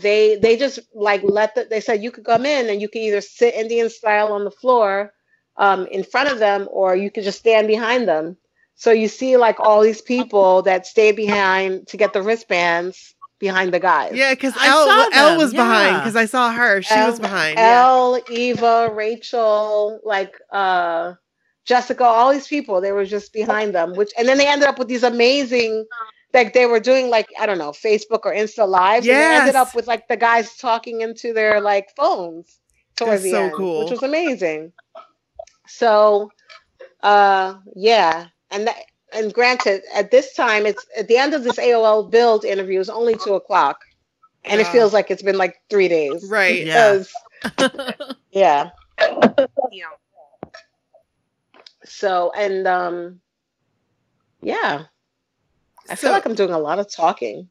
they just they said you could come in and you could either sit Indian style on the floor in front of them, or you could just stand behind them. So you see all these people that stayed behind to get the wristbands behind the guys. Yeah, because Elle was behind, because I saw her. She was behind. Elle, Eva, Rachel, Jessica, all these people, they were just behind them, which, and then they ended up with these amazing, like they were doing like, I don't know, Facebook or Insta lives. Yes. And they ended up with like the guys talking into their like phones towards the end, cool. Which was amazing. So, yeah. And that, and granted, at this time, it's at the end of this AOL Build interview is only 2:00. And it feels like it's been like 3 days. Right. Because, yeah. Yeah. So, and yeah. I feel like I'm doing a lot of talking.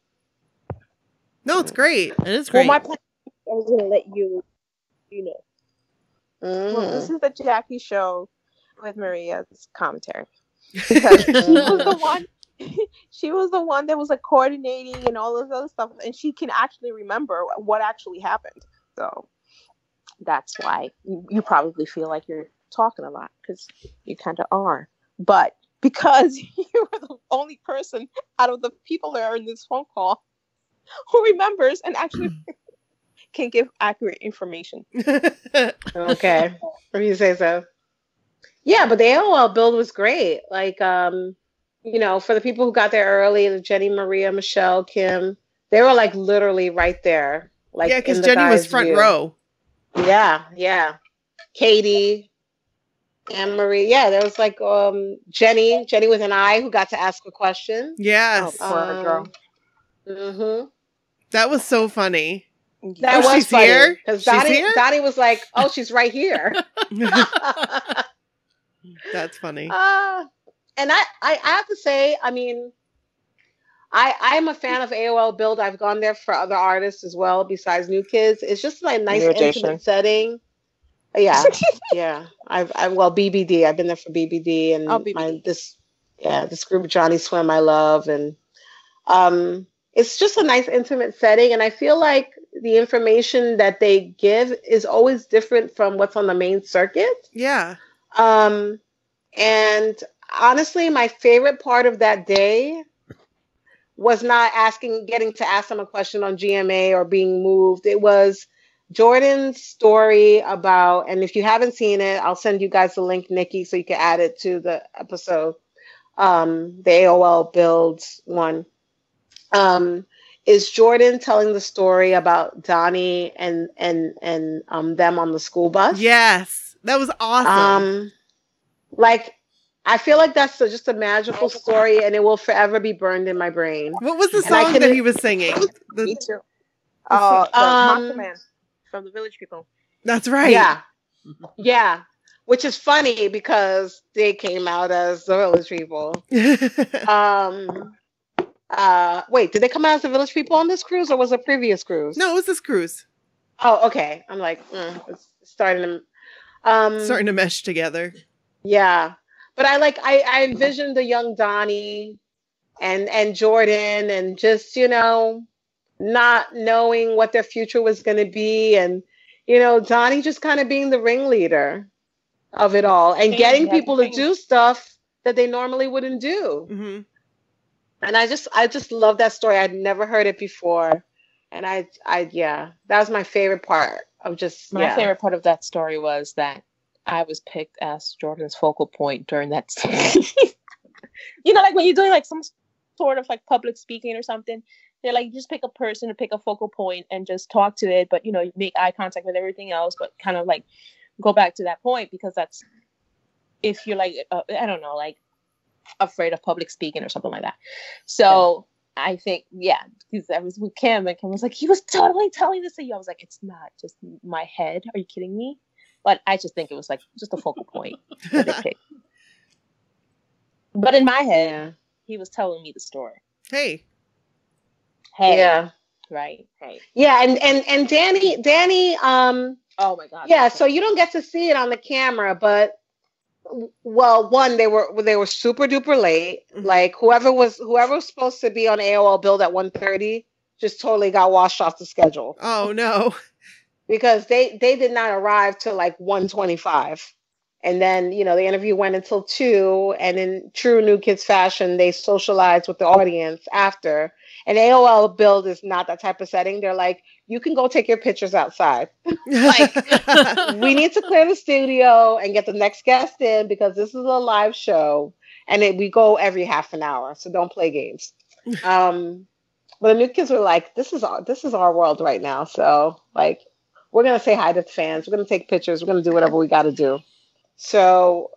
No, it's great. It is great. Well, my plan is I was going to let you, you know. Mm. Well, this is the Jackie Show with Maria's commentary. Because she was the one. She was the one that was like coordinating and all of those other stuff, and she can actually remember what actually happened. So that's why you probably feel like you're talking a lot, because you kind of are. But because you were the only person out of the people that are in this phone call who remembers and actually can give accurate information. Okay, if you say so. Yeah, but the AOL Build was great. Like, you know, for the people who got there early, Jenny, Maria, Michelle, Kim, they were like literally right there. Like, yeah, because Jenny was front row. Yeah, yeah. Katie, Anne Marie. Yeah, there was like Jenny with an I, who got to ask a question. Yes. Oh, poor girl. Mm-hmm. That was so funny. That was funny. Here? Because Donnie was like, oh, she's right here. That's funny. And I have to say, I mean, I'm a fan of AOL Build. I've gone there for other artists as well, besides New Kids. It's just like a nice intimate setting. Yeah, yeah. Well, BBD. I've been there for BBD and BBD. This group Johnny Swim I love, and it's just a nice intimate setting. And I feel like the information that they give is always different from what's on the main circuit. Yeah. And honestly, my favorite part of that day was not getting to ask them a question on GMA or being moved. It was Jordan's story about, and if you haven't seen it, I'll send you guys the link, Nikki, so you can add it to the episode. The AOL Build one is Jordan telling the story about Donnie and them on the school bus. Yes, that was awesome. I feel like that's just a magical story, and it will forever be burned in my brain. What was the song that he was singing? Me too. Oh, Monster Man from the Village People. That's right. Yeah. Yeah. Which is funny because they came out as the Village People. Wait, did they come out as the Village People on this cruise, or was it a previous cruise? No, it was this cruise. Oh, okay. I'm like, it's starting to mesh together. Yeah. But I envisioned the young Donnie and Jordan, and just, you know, not knowing what their future was going to be. And, you know, Donnie just kind of being the ringleader of it all and getting people to do stuff that they normally wouldn't do. Mm-hmm. And I just love that story. I'd never heard it before. And that was my favorite part of my favorite part of that story was that I was picked as Jordan's focal point during that. You know, like when you're doing like some sort of like public speaking or something, they're like, you just pick a person to pick a focal point and just talk to it. But, you know, you make eye contact with everything else, but kind of like go back to that point, because that's if you're like, I don't know, like afraid of public speaking or something like that. So yeah. I think, yeah, because I was with Kim, and Kim was like, he was totally telling this to you. I was like, it's not just my head. Are you kidding me? But I just think it was like just a focal point that they picked. But in my head, he was telling me the story. Hey. Yeah. Right. Hey. Yeah, and Danny. Oh my God. Yeah. So you don't get to see it on the camera, but one, they were super duper late. Mm-hmm. Like whoever was supposed to be on AOL Build at 1:30 just totally got washed off the schedule. Oh no. Because they did not arrive till like 1:25. And then, you know, the interview went until 2:00. And in true New Kids fashion, they socialized with the audience after. And AOL Build is not that type of setting. They're like, you can go take your pictures outside. Like, we need to clear the studio and get the next guest in, because this is a live show and we go every half an hour. So don't play games. But the new kids were like, this is our world right now. So like, we're going to say hi to fans. We're going to take pictures. We're going to do whatever we got to do. So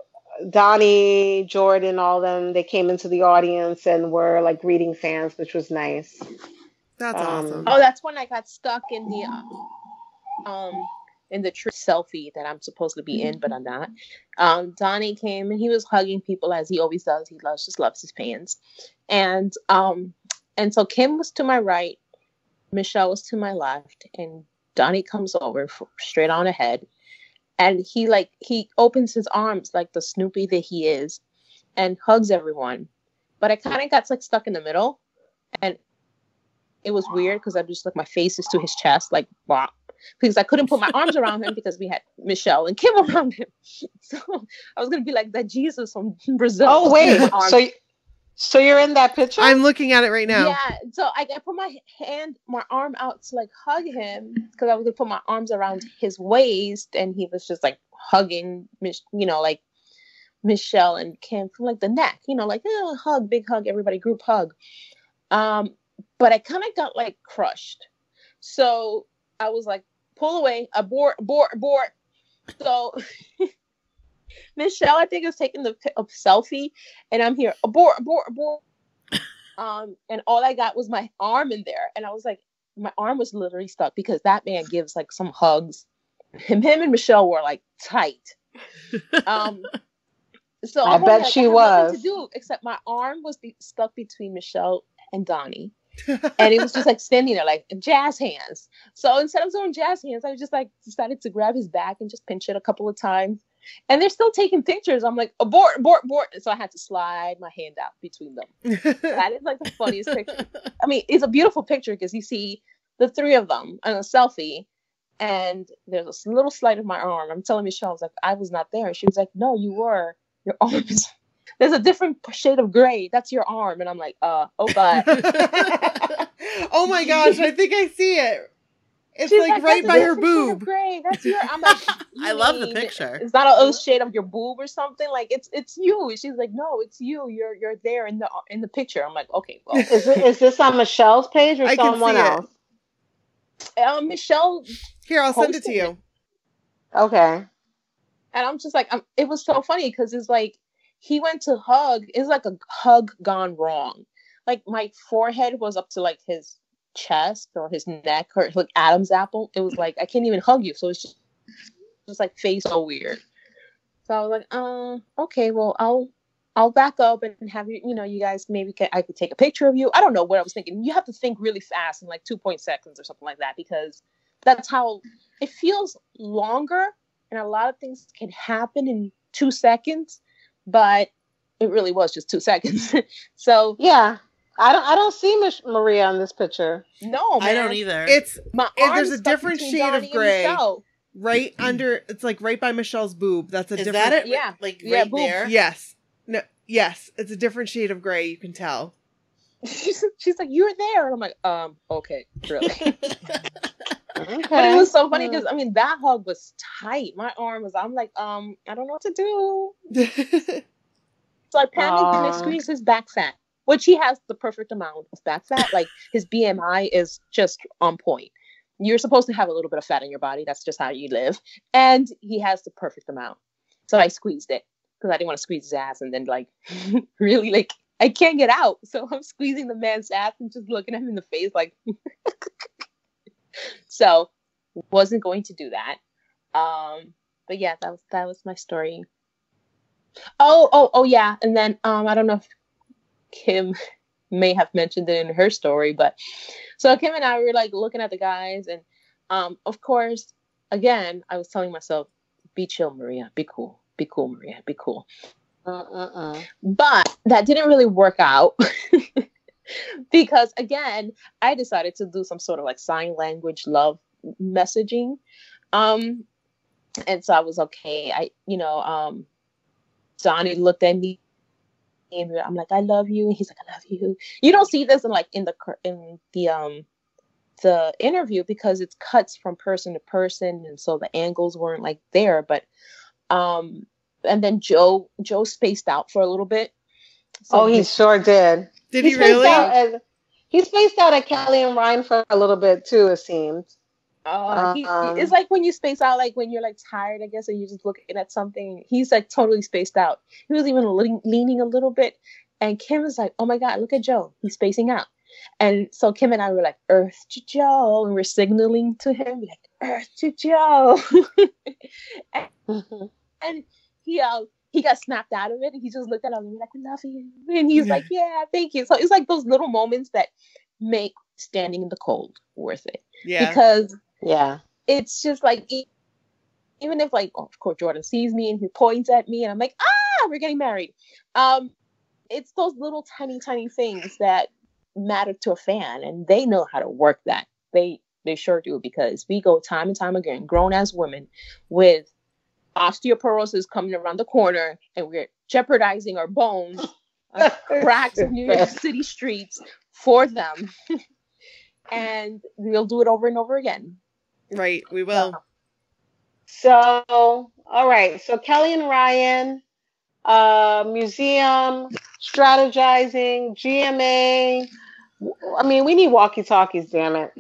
Donnie, Jordan, all of them, they came into the audience and were like greeting fans, which was nice. That's awesome. Oh, that's when I got stuck in the true selfie that I'm supposed to be in, but I'm not. Donnie came and he was hugging people as he always does. He just loves his fans. And so Kim was to my right, Michelle was to my left, and Donnie comes over straight on ahead. And he opens his arms like the Snoopy that he is and hugs everyone. But I kind of got like stuck in the middle, and it was weird because I'm just like, my face is to his chest, like, wow, because I couldn't put my arms around him because we had Michelle and Kim around him. So I was going to be like that Jesus from Brazil. Oh, wait. So you're in that picture? I'm looking at it right now. Yeah. So I put my arm out to like hug him, because I was going to put my arms around his waist, and he was just like hugging, like Michelle and Kim from like the neck, like hug, big hug, everybody group hug. But I kind of got like crushed. So I was like, pull away, abort. So Michelle, I think, is taking a selfie, and I'm here, abort. And all I got was my arm in there. And I was like, my arm was literally stuck, because that man gives like some hugs. Him and Michelle were like tight. So I bet she was. To do, except my arm was stuck between Michelle and Donnie. And it was just like standing there like jazz hands. So instead of doing jazz hands, I was just like decided to grab his back and just pinch it a couple of times. And they're still taking pictures. I'm like, abort. And so I had to slide my hand out between them. That is like the funniest picture. I mean, it's a beautiful picture because you see the three of them on a selfie, and there's a little slight of my arm. I'm telling Michelle, I was like, I was not there. She was like, no, you were. Your arms. There's a different shade of gray. That's your arm. And I'm like, oh, God. Oh, my gosh. I think I see it. It's like right by her boob. Gray. That's your. I'm like, I love the picture. It's not a shade of your boob or something. Like it's you. She's like, no, it's you. You're there in the picture. I'm like, okay, well, is this on Michelle's page or someone else? Michelle. Here, I'll send it to you. Okay. And I'm just like, it was so funny because it's like he went to hug. It's like a hug gone wrong. Like my forehead was up to like his chest or his neck, or like Adam's apple. It was like I can't even hug you, so it's just like face so weird. So I was like, okay, well, I'll back up and have you, you guys maybe I could take a picture of you. I don't know what I was thinking. You have to think really fast in like 2 seconds or something like that, because that's how it feels longer, and a lot of things can happen in 2 seconds, but it really was just 2 seconds. So yeah. I don't see Maria on this picture. No, man. I don't either. It's there's a different shade Donnie of gray right under. It's like right by Michelle's boob. That's a Is different. That it? Yeah, like right yeah, there. Yes. No. Yes, it's a different shade of gray. You can tell. She's like, you were there, and I'm like, okay, really. Okay. But it was so funny because I mean that hug was tight. My arm was. I'm like, I don't know what to do. So I panicked and squeezed his back fat. Which he has the perfect amount of back fat. Like his BMI is just on point. You're supposed to have a little bit of fat in your body. That's just how you live. And he has the perfect amount. So I squeezed it because I didn't want to squeeze his ass. And then like, really like, I can't get out. So I'm squeezing the man's ass and just looking at him in the face like. So wasn't going to do that. But yeah, that was my story. Oh yeah. And then I don't know if Kim may have mentioned it in her story, but so Kim and I were like looking at the guys, and of course, again, I was telling myself, be chill, Maria, be cool, Maria, be cool. But that didn't really work out because again, I decided to do some sort of like sign language love messaging, and so I was okay. Donnie looked at me. I'm like, I love you. And he's like, I love you. You don't see this in the the interview because it cuts from person to person. And so the angles weren't like there, but, and then Joe spaced out for a little bit. So he sure did. Did he really? He spaced out at Kelly and Ryan for a little bit too, it seemed. It's like when you space out, like when you're like tired, I guess, and you're just looking at something. He's like totally spaced out. He was even leaning a little bit. And Kim was like, oh my God, look at Joe. He's spacing out. And so Kim and I were like, Earth to Joe. And we're signaling to him, like, Earth to Joe. and he got snapped out of it. And he just looked at him and we're like, we love you. And he's like, yeah, thank you. So it's like those little moments that make standing in the cold worth it. Yeah. Because it's just like, even if like, of course, Jordan sees me and he points at me and I'm like, we're getting married. It's those little tiny things that matter to a fan, and they know how to work that. They sure do, because we go time and time again, grown-ass women with osteoporosis coming around the corner, and we're jeopardizing our bones on cracks of New York City streets for them. And we'll do it over and over again. Right, we will. So, all right. So Kelly and Ryan... museum, strategizing, GMA. I mean, we need walkie-talkies, damn it.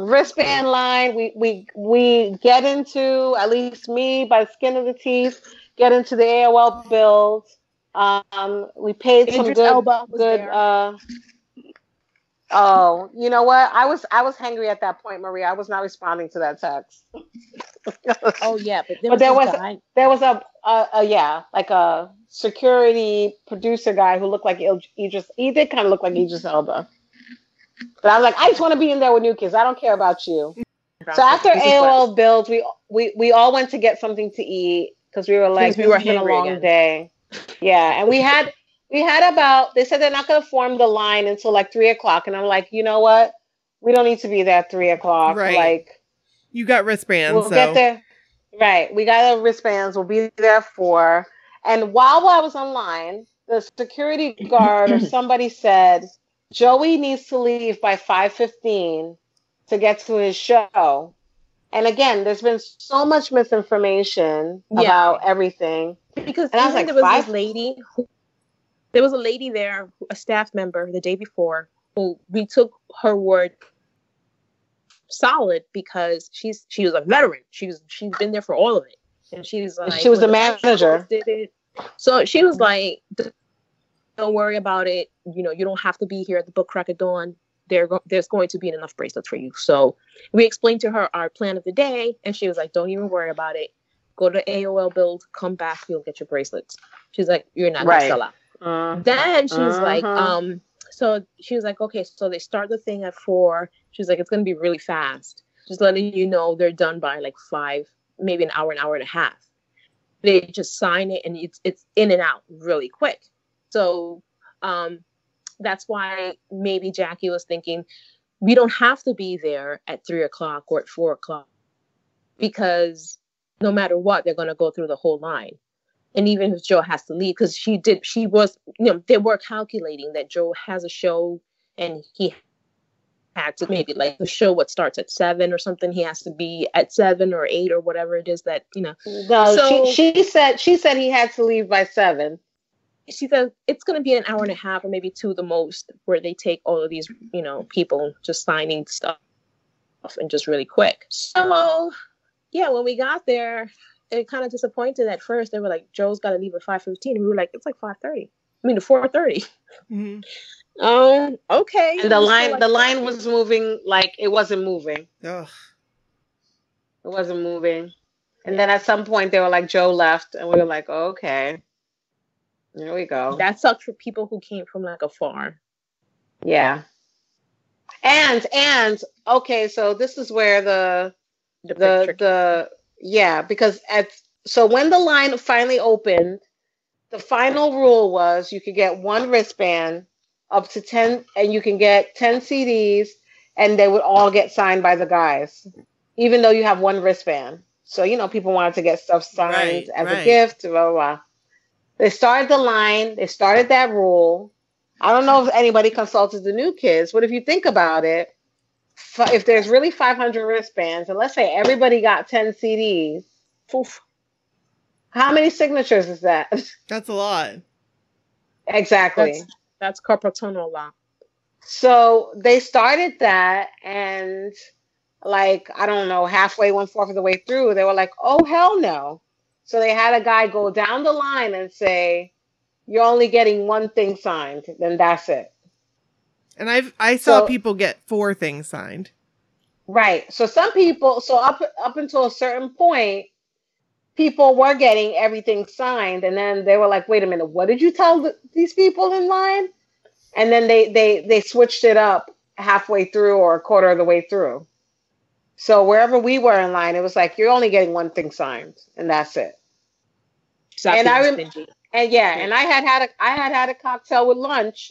Wristband line. We get into, at least me, by the skin of the teeth, get into the AOL build. We paid Andrew some good. You know what? I was hangry at that point, Maria. I was not responding to that text. But there was a security producer guy who looked like Idris. He did kind of look like Idris Elba. But I was like, I just want to be in there with New Kids. I don't care about you. So after AOL Build, we all went to get something to eat because we were like, it's been a long day. Yeah, and we had about, they said they're not going to form the line until like 3:00. And I'm like, you know what? We don't need to be there at 3:00. Right. Like, you got wristbands. We'll get there. Right. We got our wristbands. We'll be there at 4:00. And while I was online, the security guard or somebody said, Joey needs to leave by 5:15 to get to his show. And again, there's been so much misinformation about everything. Because I was like, there was this lady who... There was a lady there, a staff member, the day before, who we took her word solid because she was a veteran. She's been there for all of it, and she's like, she was the manager. So she was like, "Don't worry about it. You know, you don't have to be here at the book crack of dawn. There's going to be enough bracelets for you." So we explained to her our plan of the day, and she was like, "Don't even worry about it. Go to AOL Build. Come back. You'll get your bracelets." She's like, "You're not gonna sell out." Then she was like, so she was like, okay, so they start the thing at 4:00. She's like, it's going to be really fast. Just letting you know they're done by like 5, maybe an hour and a half. They just sign it and it's in and out really quick. So that's why maybe Jackie was thinking we don't have to be there at 3:00 or at 4:00 because no matter what, they're going to go through the whole line. And even if Joe has to leave, because she was, you know, they were calculating that Joe has a show and he had to maybe like the show what starts at 7 or something. He has to be at 7 or 8 or whatever it is that, you know. No, so, she said he had to leave by 7. She said it's going to be an hour and a half or maybe 2 the most where they take all of these, you know, people just signing stuff and just really quick. So, yeah, when we got there, it kind of disappointed at first. They were like, Joe's got to leave at 5:15. We were like, it's like 5:30. I mean, 4:30. Mm-hmm. Okay. And the line was moving like it wasn't moving. Ugh. It wasn't moving. And then at some point they were like, Joe left. And we were like, oh, okay. There we go. That sucked for people who came from like afar. Yeah. And okay, so this is where the yeah, because so when the line finally opened, the final rule was you could get one wristband up to 10, and you can get 10 CDs, and they would all get signed by the guys, even though you have one wristband. So, you know, people wanted to get stuff signed a gift, blah, blah, blah. They started the line. They started that rule. I don't know if anybody consulted the New Kids, but if you think about it, if there's really 500 wristbands, and let's say everybody got 10 CDs, oof, how many signatures is that? That's a lot. Exactly. That's Carpatona a lot. So they started that, and like, I don't know, halfway, 1/4 of the way through, they were like, oh, hell no. So they had a guy go down the line and say, you're only getting one thing signed, then that's it. And I saw people get 4 things signed. Right. So some people, up until a certain point, people were getting everything signed. And then they were like, wait a minute, what did you tell these people in line? And then they switched it up halfway through or a quarter of the way through. So wherever we were in line, it was like, you're only getting one thing signed, and that's it. And I remember, and I had a cocktail with lunch.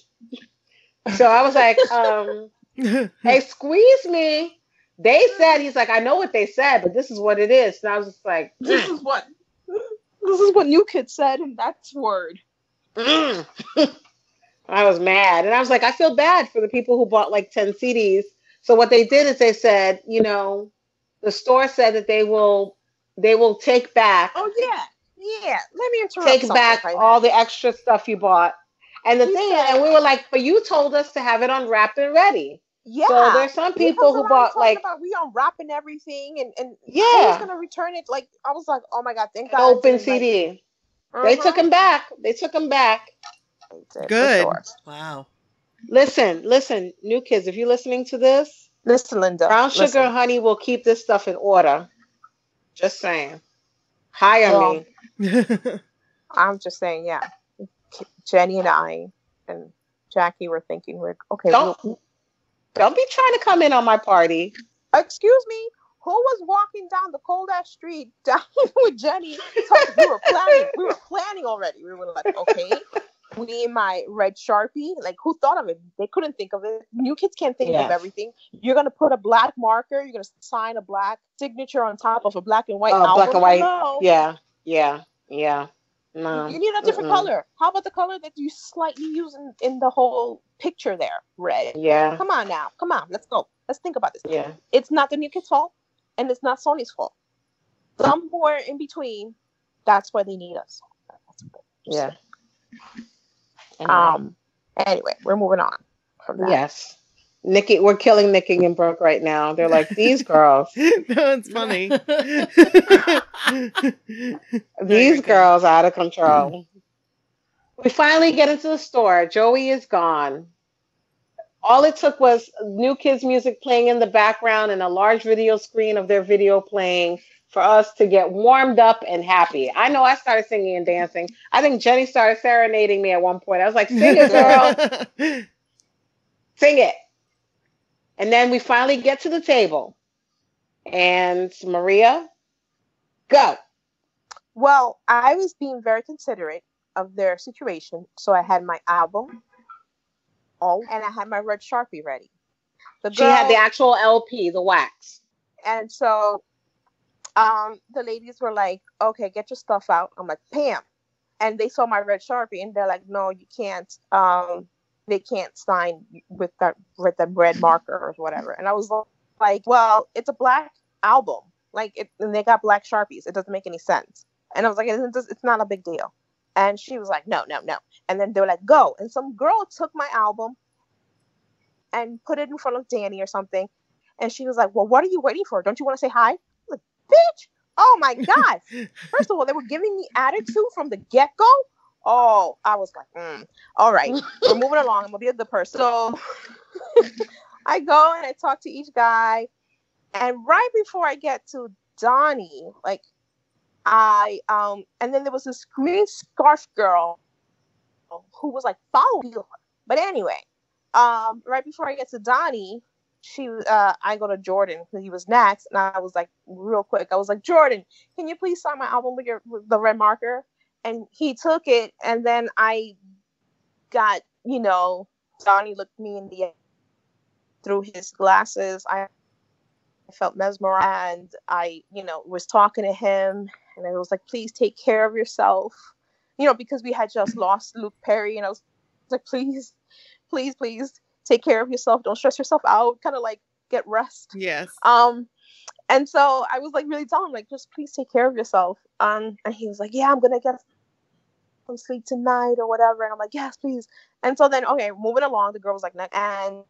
So I was like, hey, squeeze me. They said, he's like, I know what they said, but this is what it is. And I was just like, this is what New Kids said, and that's word. I was mad. And I was like, I feel bad for the people who bought like 10 CDs. So what they did is they said, you know, the store said that they will take back. Oh, yeah. Yeah. Let me interrupt. Take back all the extra stuff you bought. And the thing, and we were like, but you told us to have it unwrapped and ready. Yeah. So there's some people who bought like. We unwrapping everything and yeah. I was going to return it. Like, I was like, oh my God, thank God. Open CD. Like, they took them back. Good. Sure. Wow. Listen, New Kids, if you're listening to this, listen, Linda. Brown sugar and honey will keep this stuff in order. Just saying. Hire me. I'm just saying, yeah. Jenny and I and Jackie were thinking, like, okay. Don't be trying to come in on my party. Excuse me? Who was walking down the cold-ass street down with Jenny? We were planning already. We were like, okay. We need my red Sharpie. Like, who thought of it? They couldn't think of it. New Kids can't think of everything. You're going to put a black marker. You're going to sign a black signature on top of a black and white album. Black and white. No. Yeah. No. You need a different color. How about the color that you slightly use in the whole picture there? Red. Yeah. Come on now. Come on. Let's go. Let's think about this. Yeah. It's not the New Kids' fault, and it's not Sony's fault. Somewhere in between, that's why they need us. Yeah. Anyway, we're moving on from that. Yes. Nikki, we're killing Nikki and Brooke right now. They're like, these girls. No, it's funny. These girls out of control. We finally get into the store. Joey is gone. All it took was New Kids music playing in the background and a large video screen of their video playing for us to get warmed up and happy. I know I started singing and dancing. I think Jenny started serenading me at one point. I was like, sing it, girl. Sing it. And then we finally get to the table. And Maria, go. Well, I was being very considerate of their situation. So I had my album. Oh, and I had my red Sharpie ready. She had the actual LP, the wax. And so the ladies were like, okay, get your stuff out. I'm like, Pam. And they saw my red Sharpie and they're like, no, you can't. They can't sign with that red marker or whatever. And I was like, well, it's a black album. Like, and they got black Sharpies. It doesn't make any sense. And I was like, it's not a big deal. And she was like, no. And then they were like, go. And some girl took my album and put it in front of Danny or something. And she was like, well, what are you waiting for? Don't you want to say hi? I was like, bitch. Oh, my God. First of all, they were giving me attitude from the get-go. Oh, I was like, all right. We're moving along. I'm going to be a good person. So I go and I talk to each guy. And right before I get to Donnie, like, and then there was this green scarf girl who was like following her. But anyway, right before I get to Donnie, I go to Jordan because he was next, and I was like, real quick, I was like, Jordan, can you please sign my album with the red marker? And he took it, and then I got, Donnie looked me in the eye through his glasses. I felt mesmerized, and I, was talking to him, and I was like, please take care of yourself, because we had just lost Luke Perry, and I was like, please, please, please take care of yourself. Don't stress yourself out. Kind of like get rest. Yes. And so I was like really telling him, like, just please take care of yourself. And he was like, yeah, I'm gonna get some sleep tonight or whatever. And I'm like, yes, please. And so then, okay, moving along, the girl was like, nah. And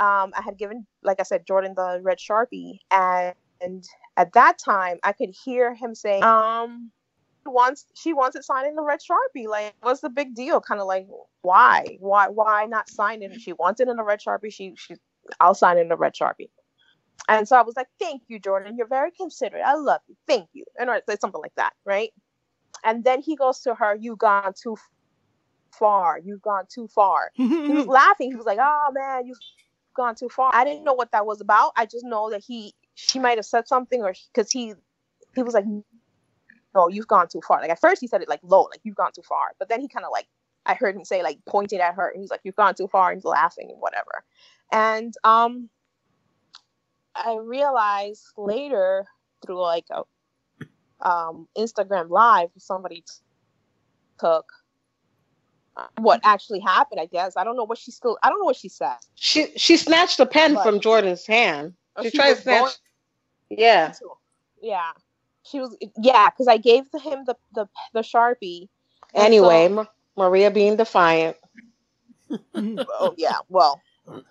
I had given, like I said, Jordan the red Sharpie, and at that time I could hear him say, she wants it signed in the red Sharpie. Like, what's the big deal? Kind of like, why not sign it? She wants it in the red Sharpie. She I'll sign it in the red Sharpie. And so I was like, thank you, Jordan. You're very considerate. I love you. Thank you. And or something like that, right? And then he goes to her, you've gone too far. You've gone too far. He was laughing. He was like, oh man, you've gone too far. I didn't know what that was about. I just know that she might have said something, or because he was like, no, you've gone too far. Like, at first he said it like low, like, you've gone too far. But then he kind of like, I heard him say, like, pointing at her. And he's like, you've gone too far. And he's laughing and whatever. And I realized later through like a Instagram live somebody took what actually happened. I guess I don't know what she said. She snatched a pen from Jordan's hand. She tried to snatch. Yeah. Yeah. She was, yeah, because I gave him the Sharpie. Anyway, so, Maria being defiant. Oh yeah. Well,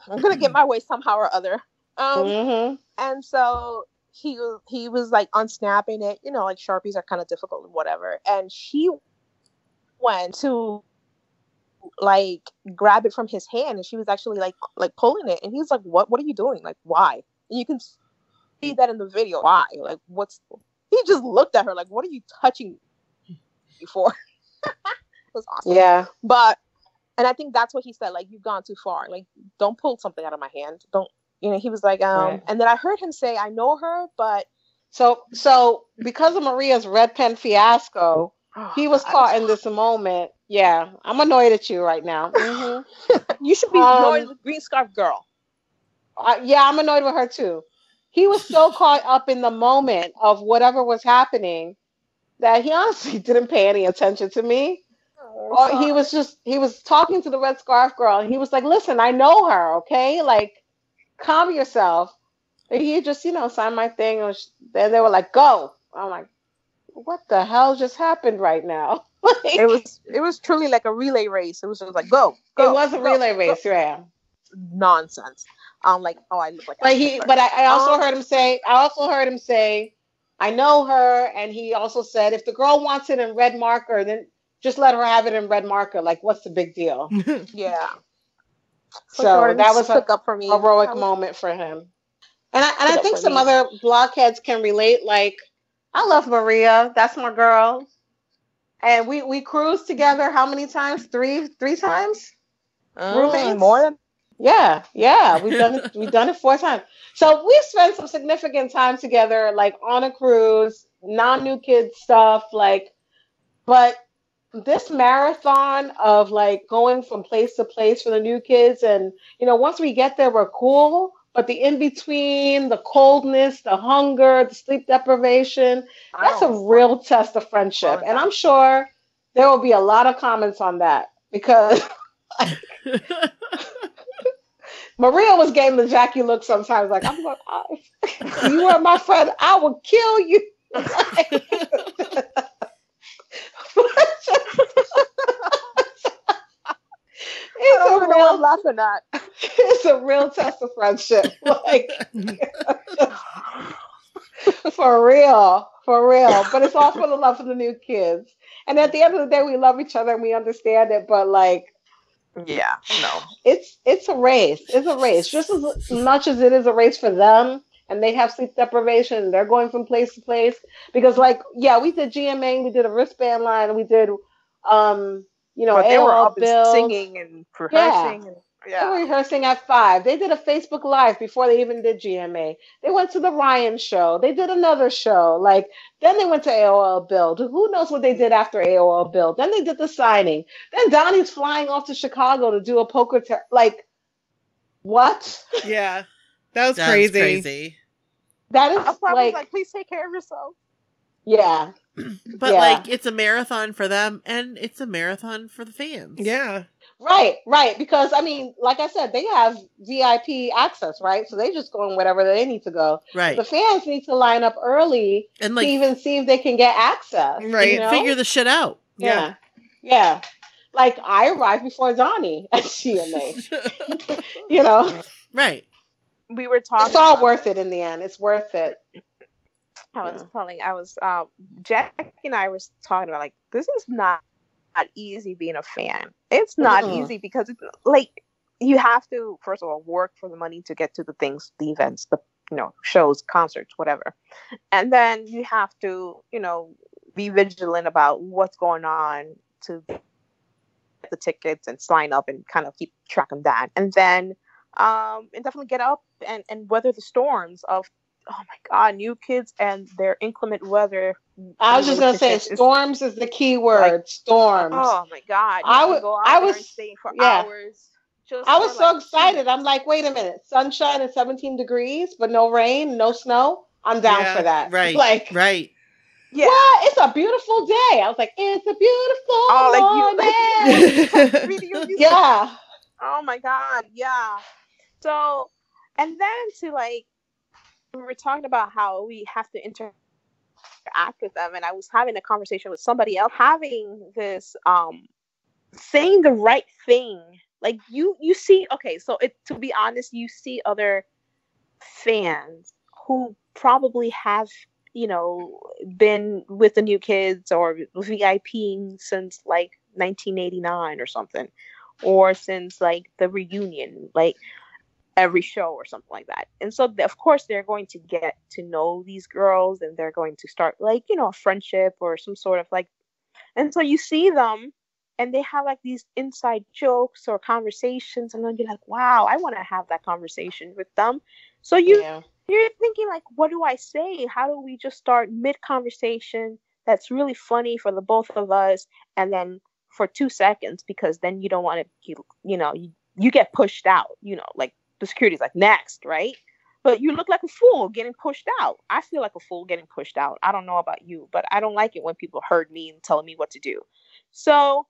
I'm gonna get my way somehow or other. And so he was like unsnapping it, you know, like Sharpies are kind of difficult and whatever. And she went to like grab it from his hand, and she was actually like pulling it. And he was like, what are you doing? Like, why? And you can see that in the video. Why? Like, he just looked at her like, what are you touching me for? It was awesome. Yeah. But, and I think that's what he said. Like, you've gone too far. Like, don't pull something out of my hand. Don't. You know, he was like, right. And then I heard him say, I know her, but. So because of Maria's red pen fiasco, he was caught in this moment. Yeah, I'm annoyed at you right now. Mm-hmm. You should be annoyed with Green Scarf Girl. Yeah, I'm annoyed with her too. He was so caught up in the moment of whatever was happening that he honestly didn't pay any attention to me. Oh, he was talking to the red scarf girl, and he was like, listen, I know her, okay? Like, calm yourself. And he just, you know, signed my thing. And then they were like, go. I'm like, what the hell just happened right now? Like, it was truly like a relay race. It was just like, go. It was a relay race, yeah. Nonsense. Like, oh, I look like. But I also heard him say, I know her. And he also said, if the girl wants it in red marker, then just let her have it in red marker. Like, what's the big deal? Yeah. So Jordan, that was a heroic moment for him. And I think some other blockheads can relate. Like, I love Maria. That's my girl. And we cruised together how many times? Three times? Roommates? More than? Yeah. We've done it 4 times. So we've spent some significant time together, like on a cruise, non-New Kids stuff, like, but this marathon of like going from place to place for the New Kids, and you know, once we get there, we're cool, but the in between, the coldness, the hunger, the sleep deprivation, that's a real test of friendship. And I'm sure there will be a lot of comments on that because like, Maria was getting the Jackie look sometimes, like, I'm like, if you were my friend, I would kill you. Like, it's a real test of friendship. Like, for real. But it's all for the love of the New Kids. And at the end of the day, we love each other and we understand it. But like, yeah, no, it's a race. It's a race, just as much as it is a race for them. And they have sleep deprivation. They're going from place to place because, like, yeah, we did GMA, we did a wristband line, and we did, you know, but they AOL were up and singing and rehearsing. Yeah. They were rehearsing at 5. They did a Facebook Live before they even did GMA. They went to the Ryan show. They did another show. Like, then they went to AOL Build. Who knows what they did after AOL Build? Then they did the signing. Then Donnie's flying off to Chicago to do a poker. Like, what? Yeah. That was crazy. That is, I probably like, please take care of yourself. Yeah. But like, it's a marathon for them and it's a marathon for the fans. Yeah. Right. Because, I mean, like I said, they have VIP access, right? So they just go in whatever they need to go. Right. The fans need to line up early and like, to even see if they can get access. Right. You know? Figure the shit out. Yeah. Like, I arrived before Donnie at CMA. You know? Right. We were talking. It's all worth it in the end. It's worth it. Jackie and I were talking about, like, this is not easy being a fan. It's not easy because it's like you have to, first of all, work for the money to get to the things, the events, the, you know, shows, concerts, whatever. And then you have to, you know, be vigilant about what's going on to get the tickets and sign up and kind of keep track of that. And then and definitely get up and weather the storms of, oh my God, New Kids and their inclement weather. I was just going to say, storms is the key word. Like, storms. Oh my God. I would go out there and stay for hours. I was so excited. I'm like, wait a minute. Sunshine and 17 degrees, but no rain, no snow. I'm down for that. Right. Like, right. Yeah, well, it's a beautiful day. I was like, it's a beautiful morning. Yeah. Oh my God. Yeah. So, and then to like, we were talking about how we have to interact with them, and I was having a conversation with somebody else, having this saying the right thing. Like you see, okay, so to be honest, you see other fans who probably have, you know, been with the New Kids or VIPing since like 1989 or something, or since like the reunion, like every show or something like that. And so of course they're going to get to know these girls and they're going to start like, you know, a friendship or some sort of like, and so you see them and they have like these inside jokes or conversations, and then you're like, wow, I want to have that conversation with them. So you're thinking like, what do I say? How do we just start mid-conversation that's really funny for the both of us, and then for 2 seconds, because then you don't want to, you know, you get pushed out, you know, like the security's like, next, right? But you look like a fool getting pushed out. I feel like a fool getting pushed out. I don't know about you, but I don't like it when people herd me and telling me what to do. So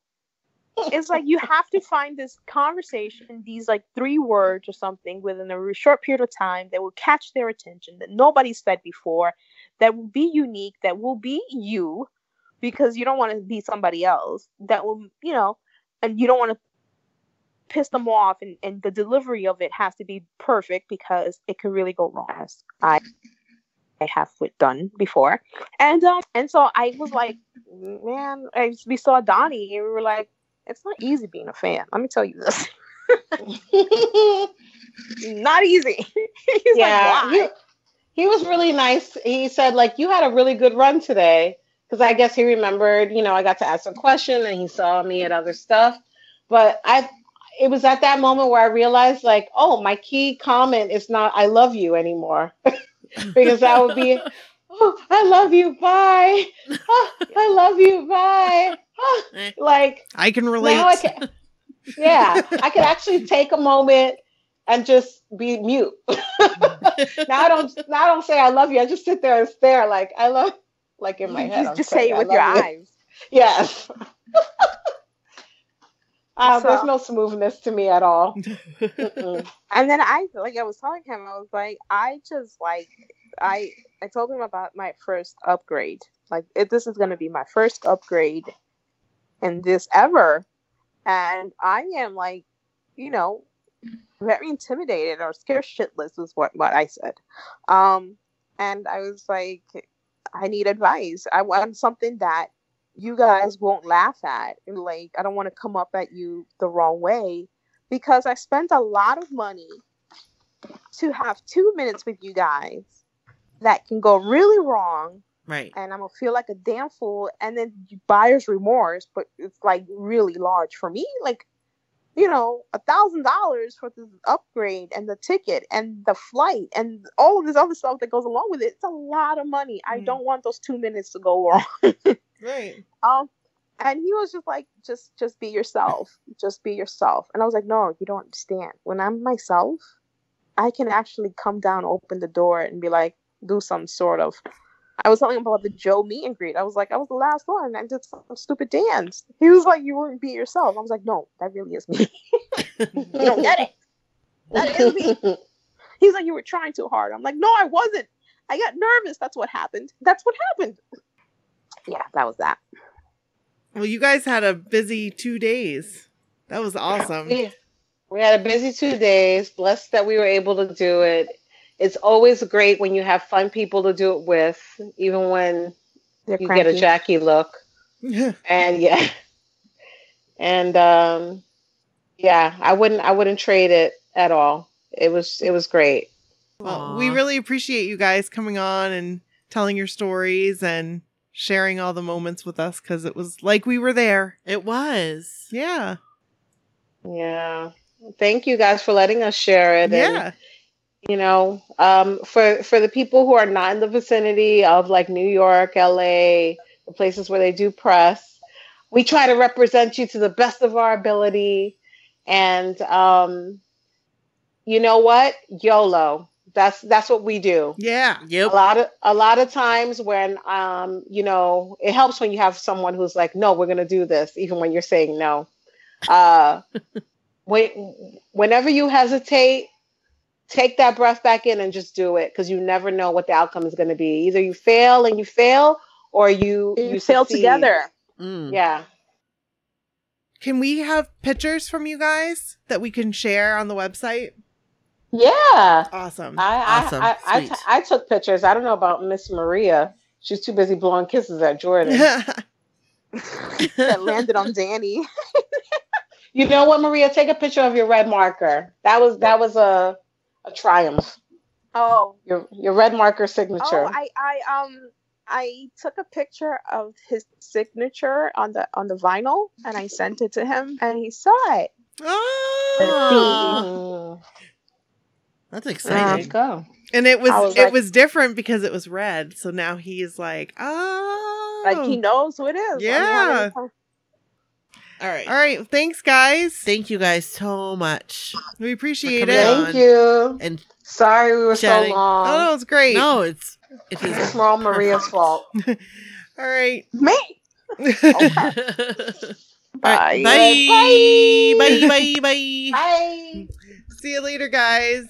it's like you have to find this conversation, these like 3 words or something within a short period of time that will catch their attention, that nobody said before, that will be unique, that will be you, because you don't want to be somebody else, that will, you know, and you don't want to piss them off, and the delivery of it has to be perfect because it could really go wrong, as I have done before. And and so I was like, man, we saw Donnie and we were like, it's not easy being a fan, let me tell you this. Not easy. He's like, why? He was really nice. He said like, you had a really good run today, because I guess he remembered, you know, I got to ask a question and he saw me at other stuff, but it was at that moment where I realized, like, oh, my key comment is not "I love you" anymore, because that would be, "Oh, I love you, bye. Oh, I love you, bye." Oh, like, I can relate. I could actually take a moment and just be mute. Now I don't say "I love you." I just sit there and stare, like I love, like in my head. Just say it with your eyes. Yes. There's no smoothness to me at all. And then I was telling him, I was like, I told him about my first upgrade. Like, this is going to be my first upgrade in this ever. And I am like, you know, very intimidated or scared shitless is what I said. And I was like, I need advice. I want something that you guys won't laugh at. Like, I don't want to come up at you the wrong way, because I spent a lot of money to have 2 minutes with you guys that can go really wrong. Right. And I'm going to feel like a damn fool. And then buyer's remorse, but it's like really large for me. Like, you know, $1,000 for the upgrade and the ticket and the flight and all of this other stuff that goes along with it. It's a lot of money. I don't want those 2 minutes to go wrong. Right. And he was just like, just be yourself. Just be yourself. And I was like, no, you don't understand. When I'm myself, I can actually come down, open the door, and be like, do some sort of I was telling him about the Joe meet and greet. I was like, I was the last one. I did some stupid dance. He was like, you wouldn't be yourself. I was like, no, that really is me. You don't get it. That is me. He's like, you were trying too hard. I'm like, no, I wasn't. I got nervous. That's what happened. That's what happened. Yeah, that was that. Well, you guys had a busy 2 days. That was awesome. Yeah. We had a busy 2 days. Blessed that we were able to do it. It's always great when you have fun people to do it with, even when you get a Jackie look. And yeah. And yeah, I wouldn't trade it at all. It was great. Well, we really appreciate you guys coming on and telling your stories and sharing all the moments with us, because it was like we were there. It was. Yeah. Yeah. Thank you guys for letting us share it. Yeah. And, you know, for the people who are not in the vicinity of like New York, LA, the places where they do press, we try to represent you to the best of our ability. And you know what? YOLO. That's what we do. Yeah. Yep. A lot of times when you know, it helps when you have someone who's like, no, we're gonna do this, even when you're saying no. Whenever you hesitate, take that breath back in and just do it, because you never know what the outcome is going to be. Either you fail and you fail, or you fail together. Mm. Yeah. Can we have pictures from you guys that we can share on the website? Yeah. Awesome. I took pictures. I don't know about Miss Maria. She's too busy blowing kisses at Jordan. That landed on Danny. You know what, Maria? Take a picture of your red marker. That was a triumph. Oh, your red marker signature. Oh, I took a picture of his signature on the vinyl, and I sent it to him, and he saw it. Oh, that's exciting. Go. And it was different because it was red. So now he's like, oh, like he knows who it is. Yeah. All right. Thanks, guys. Thank you guys so much. We appreciate it. Thank you. And sorry we were chatting so long. Oh, no, it's great. No, it's small Maria's fault. All right. Me. Okay. Bye. Bye. Bye. Bye. Bye. Bye. Bye. See you later, guys.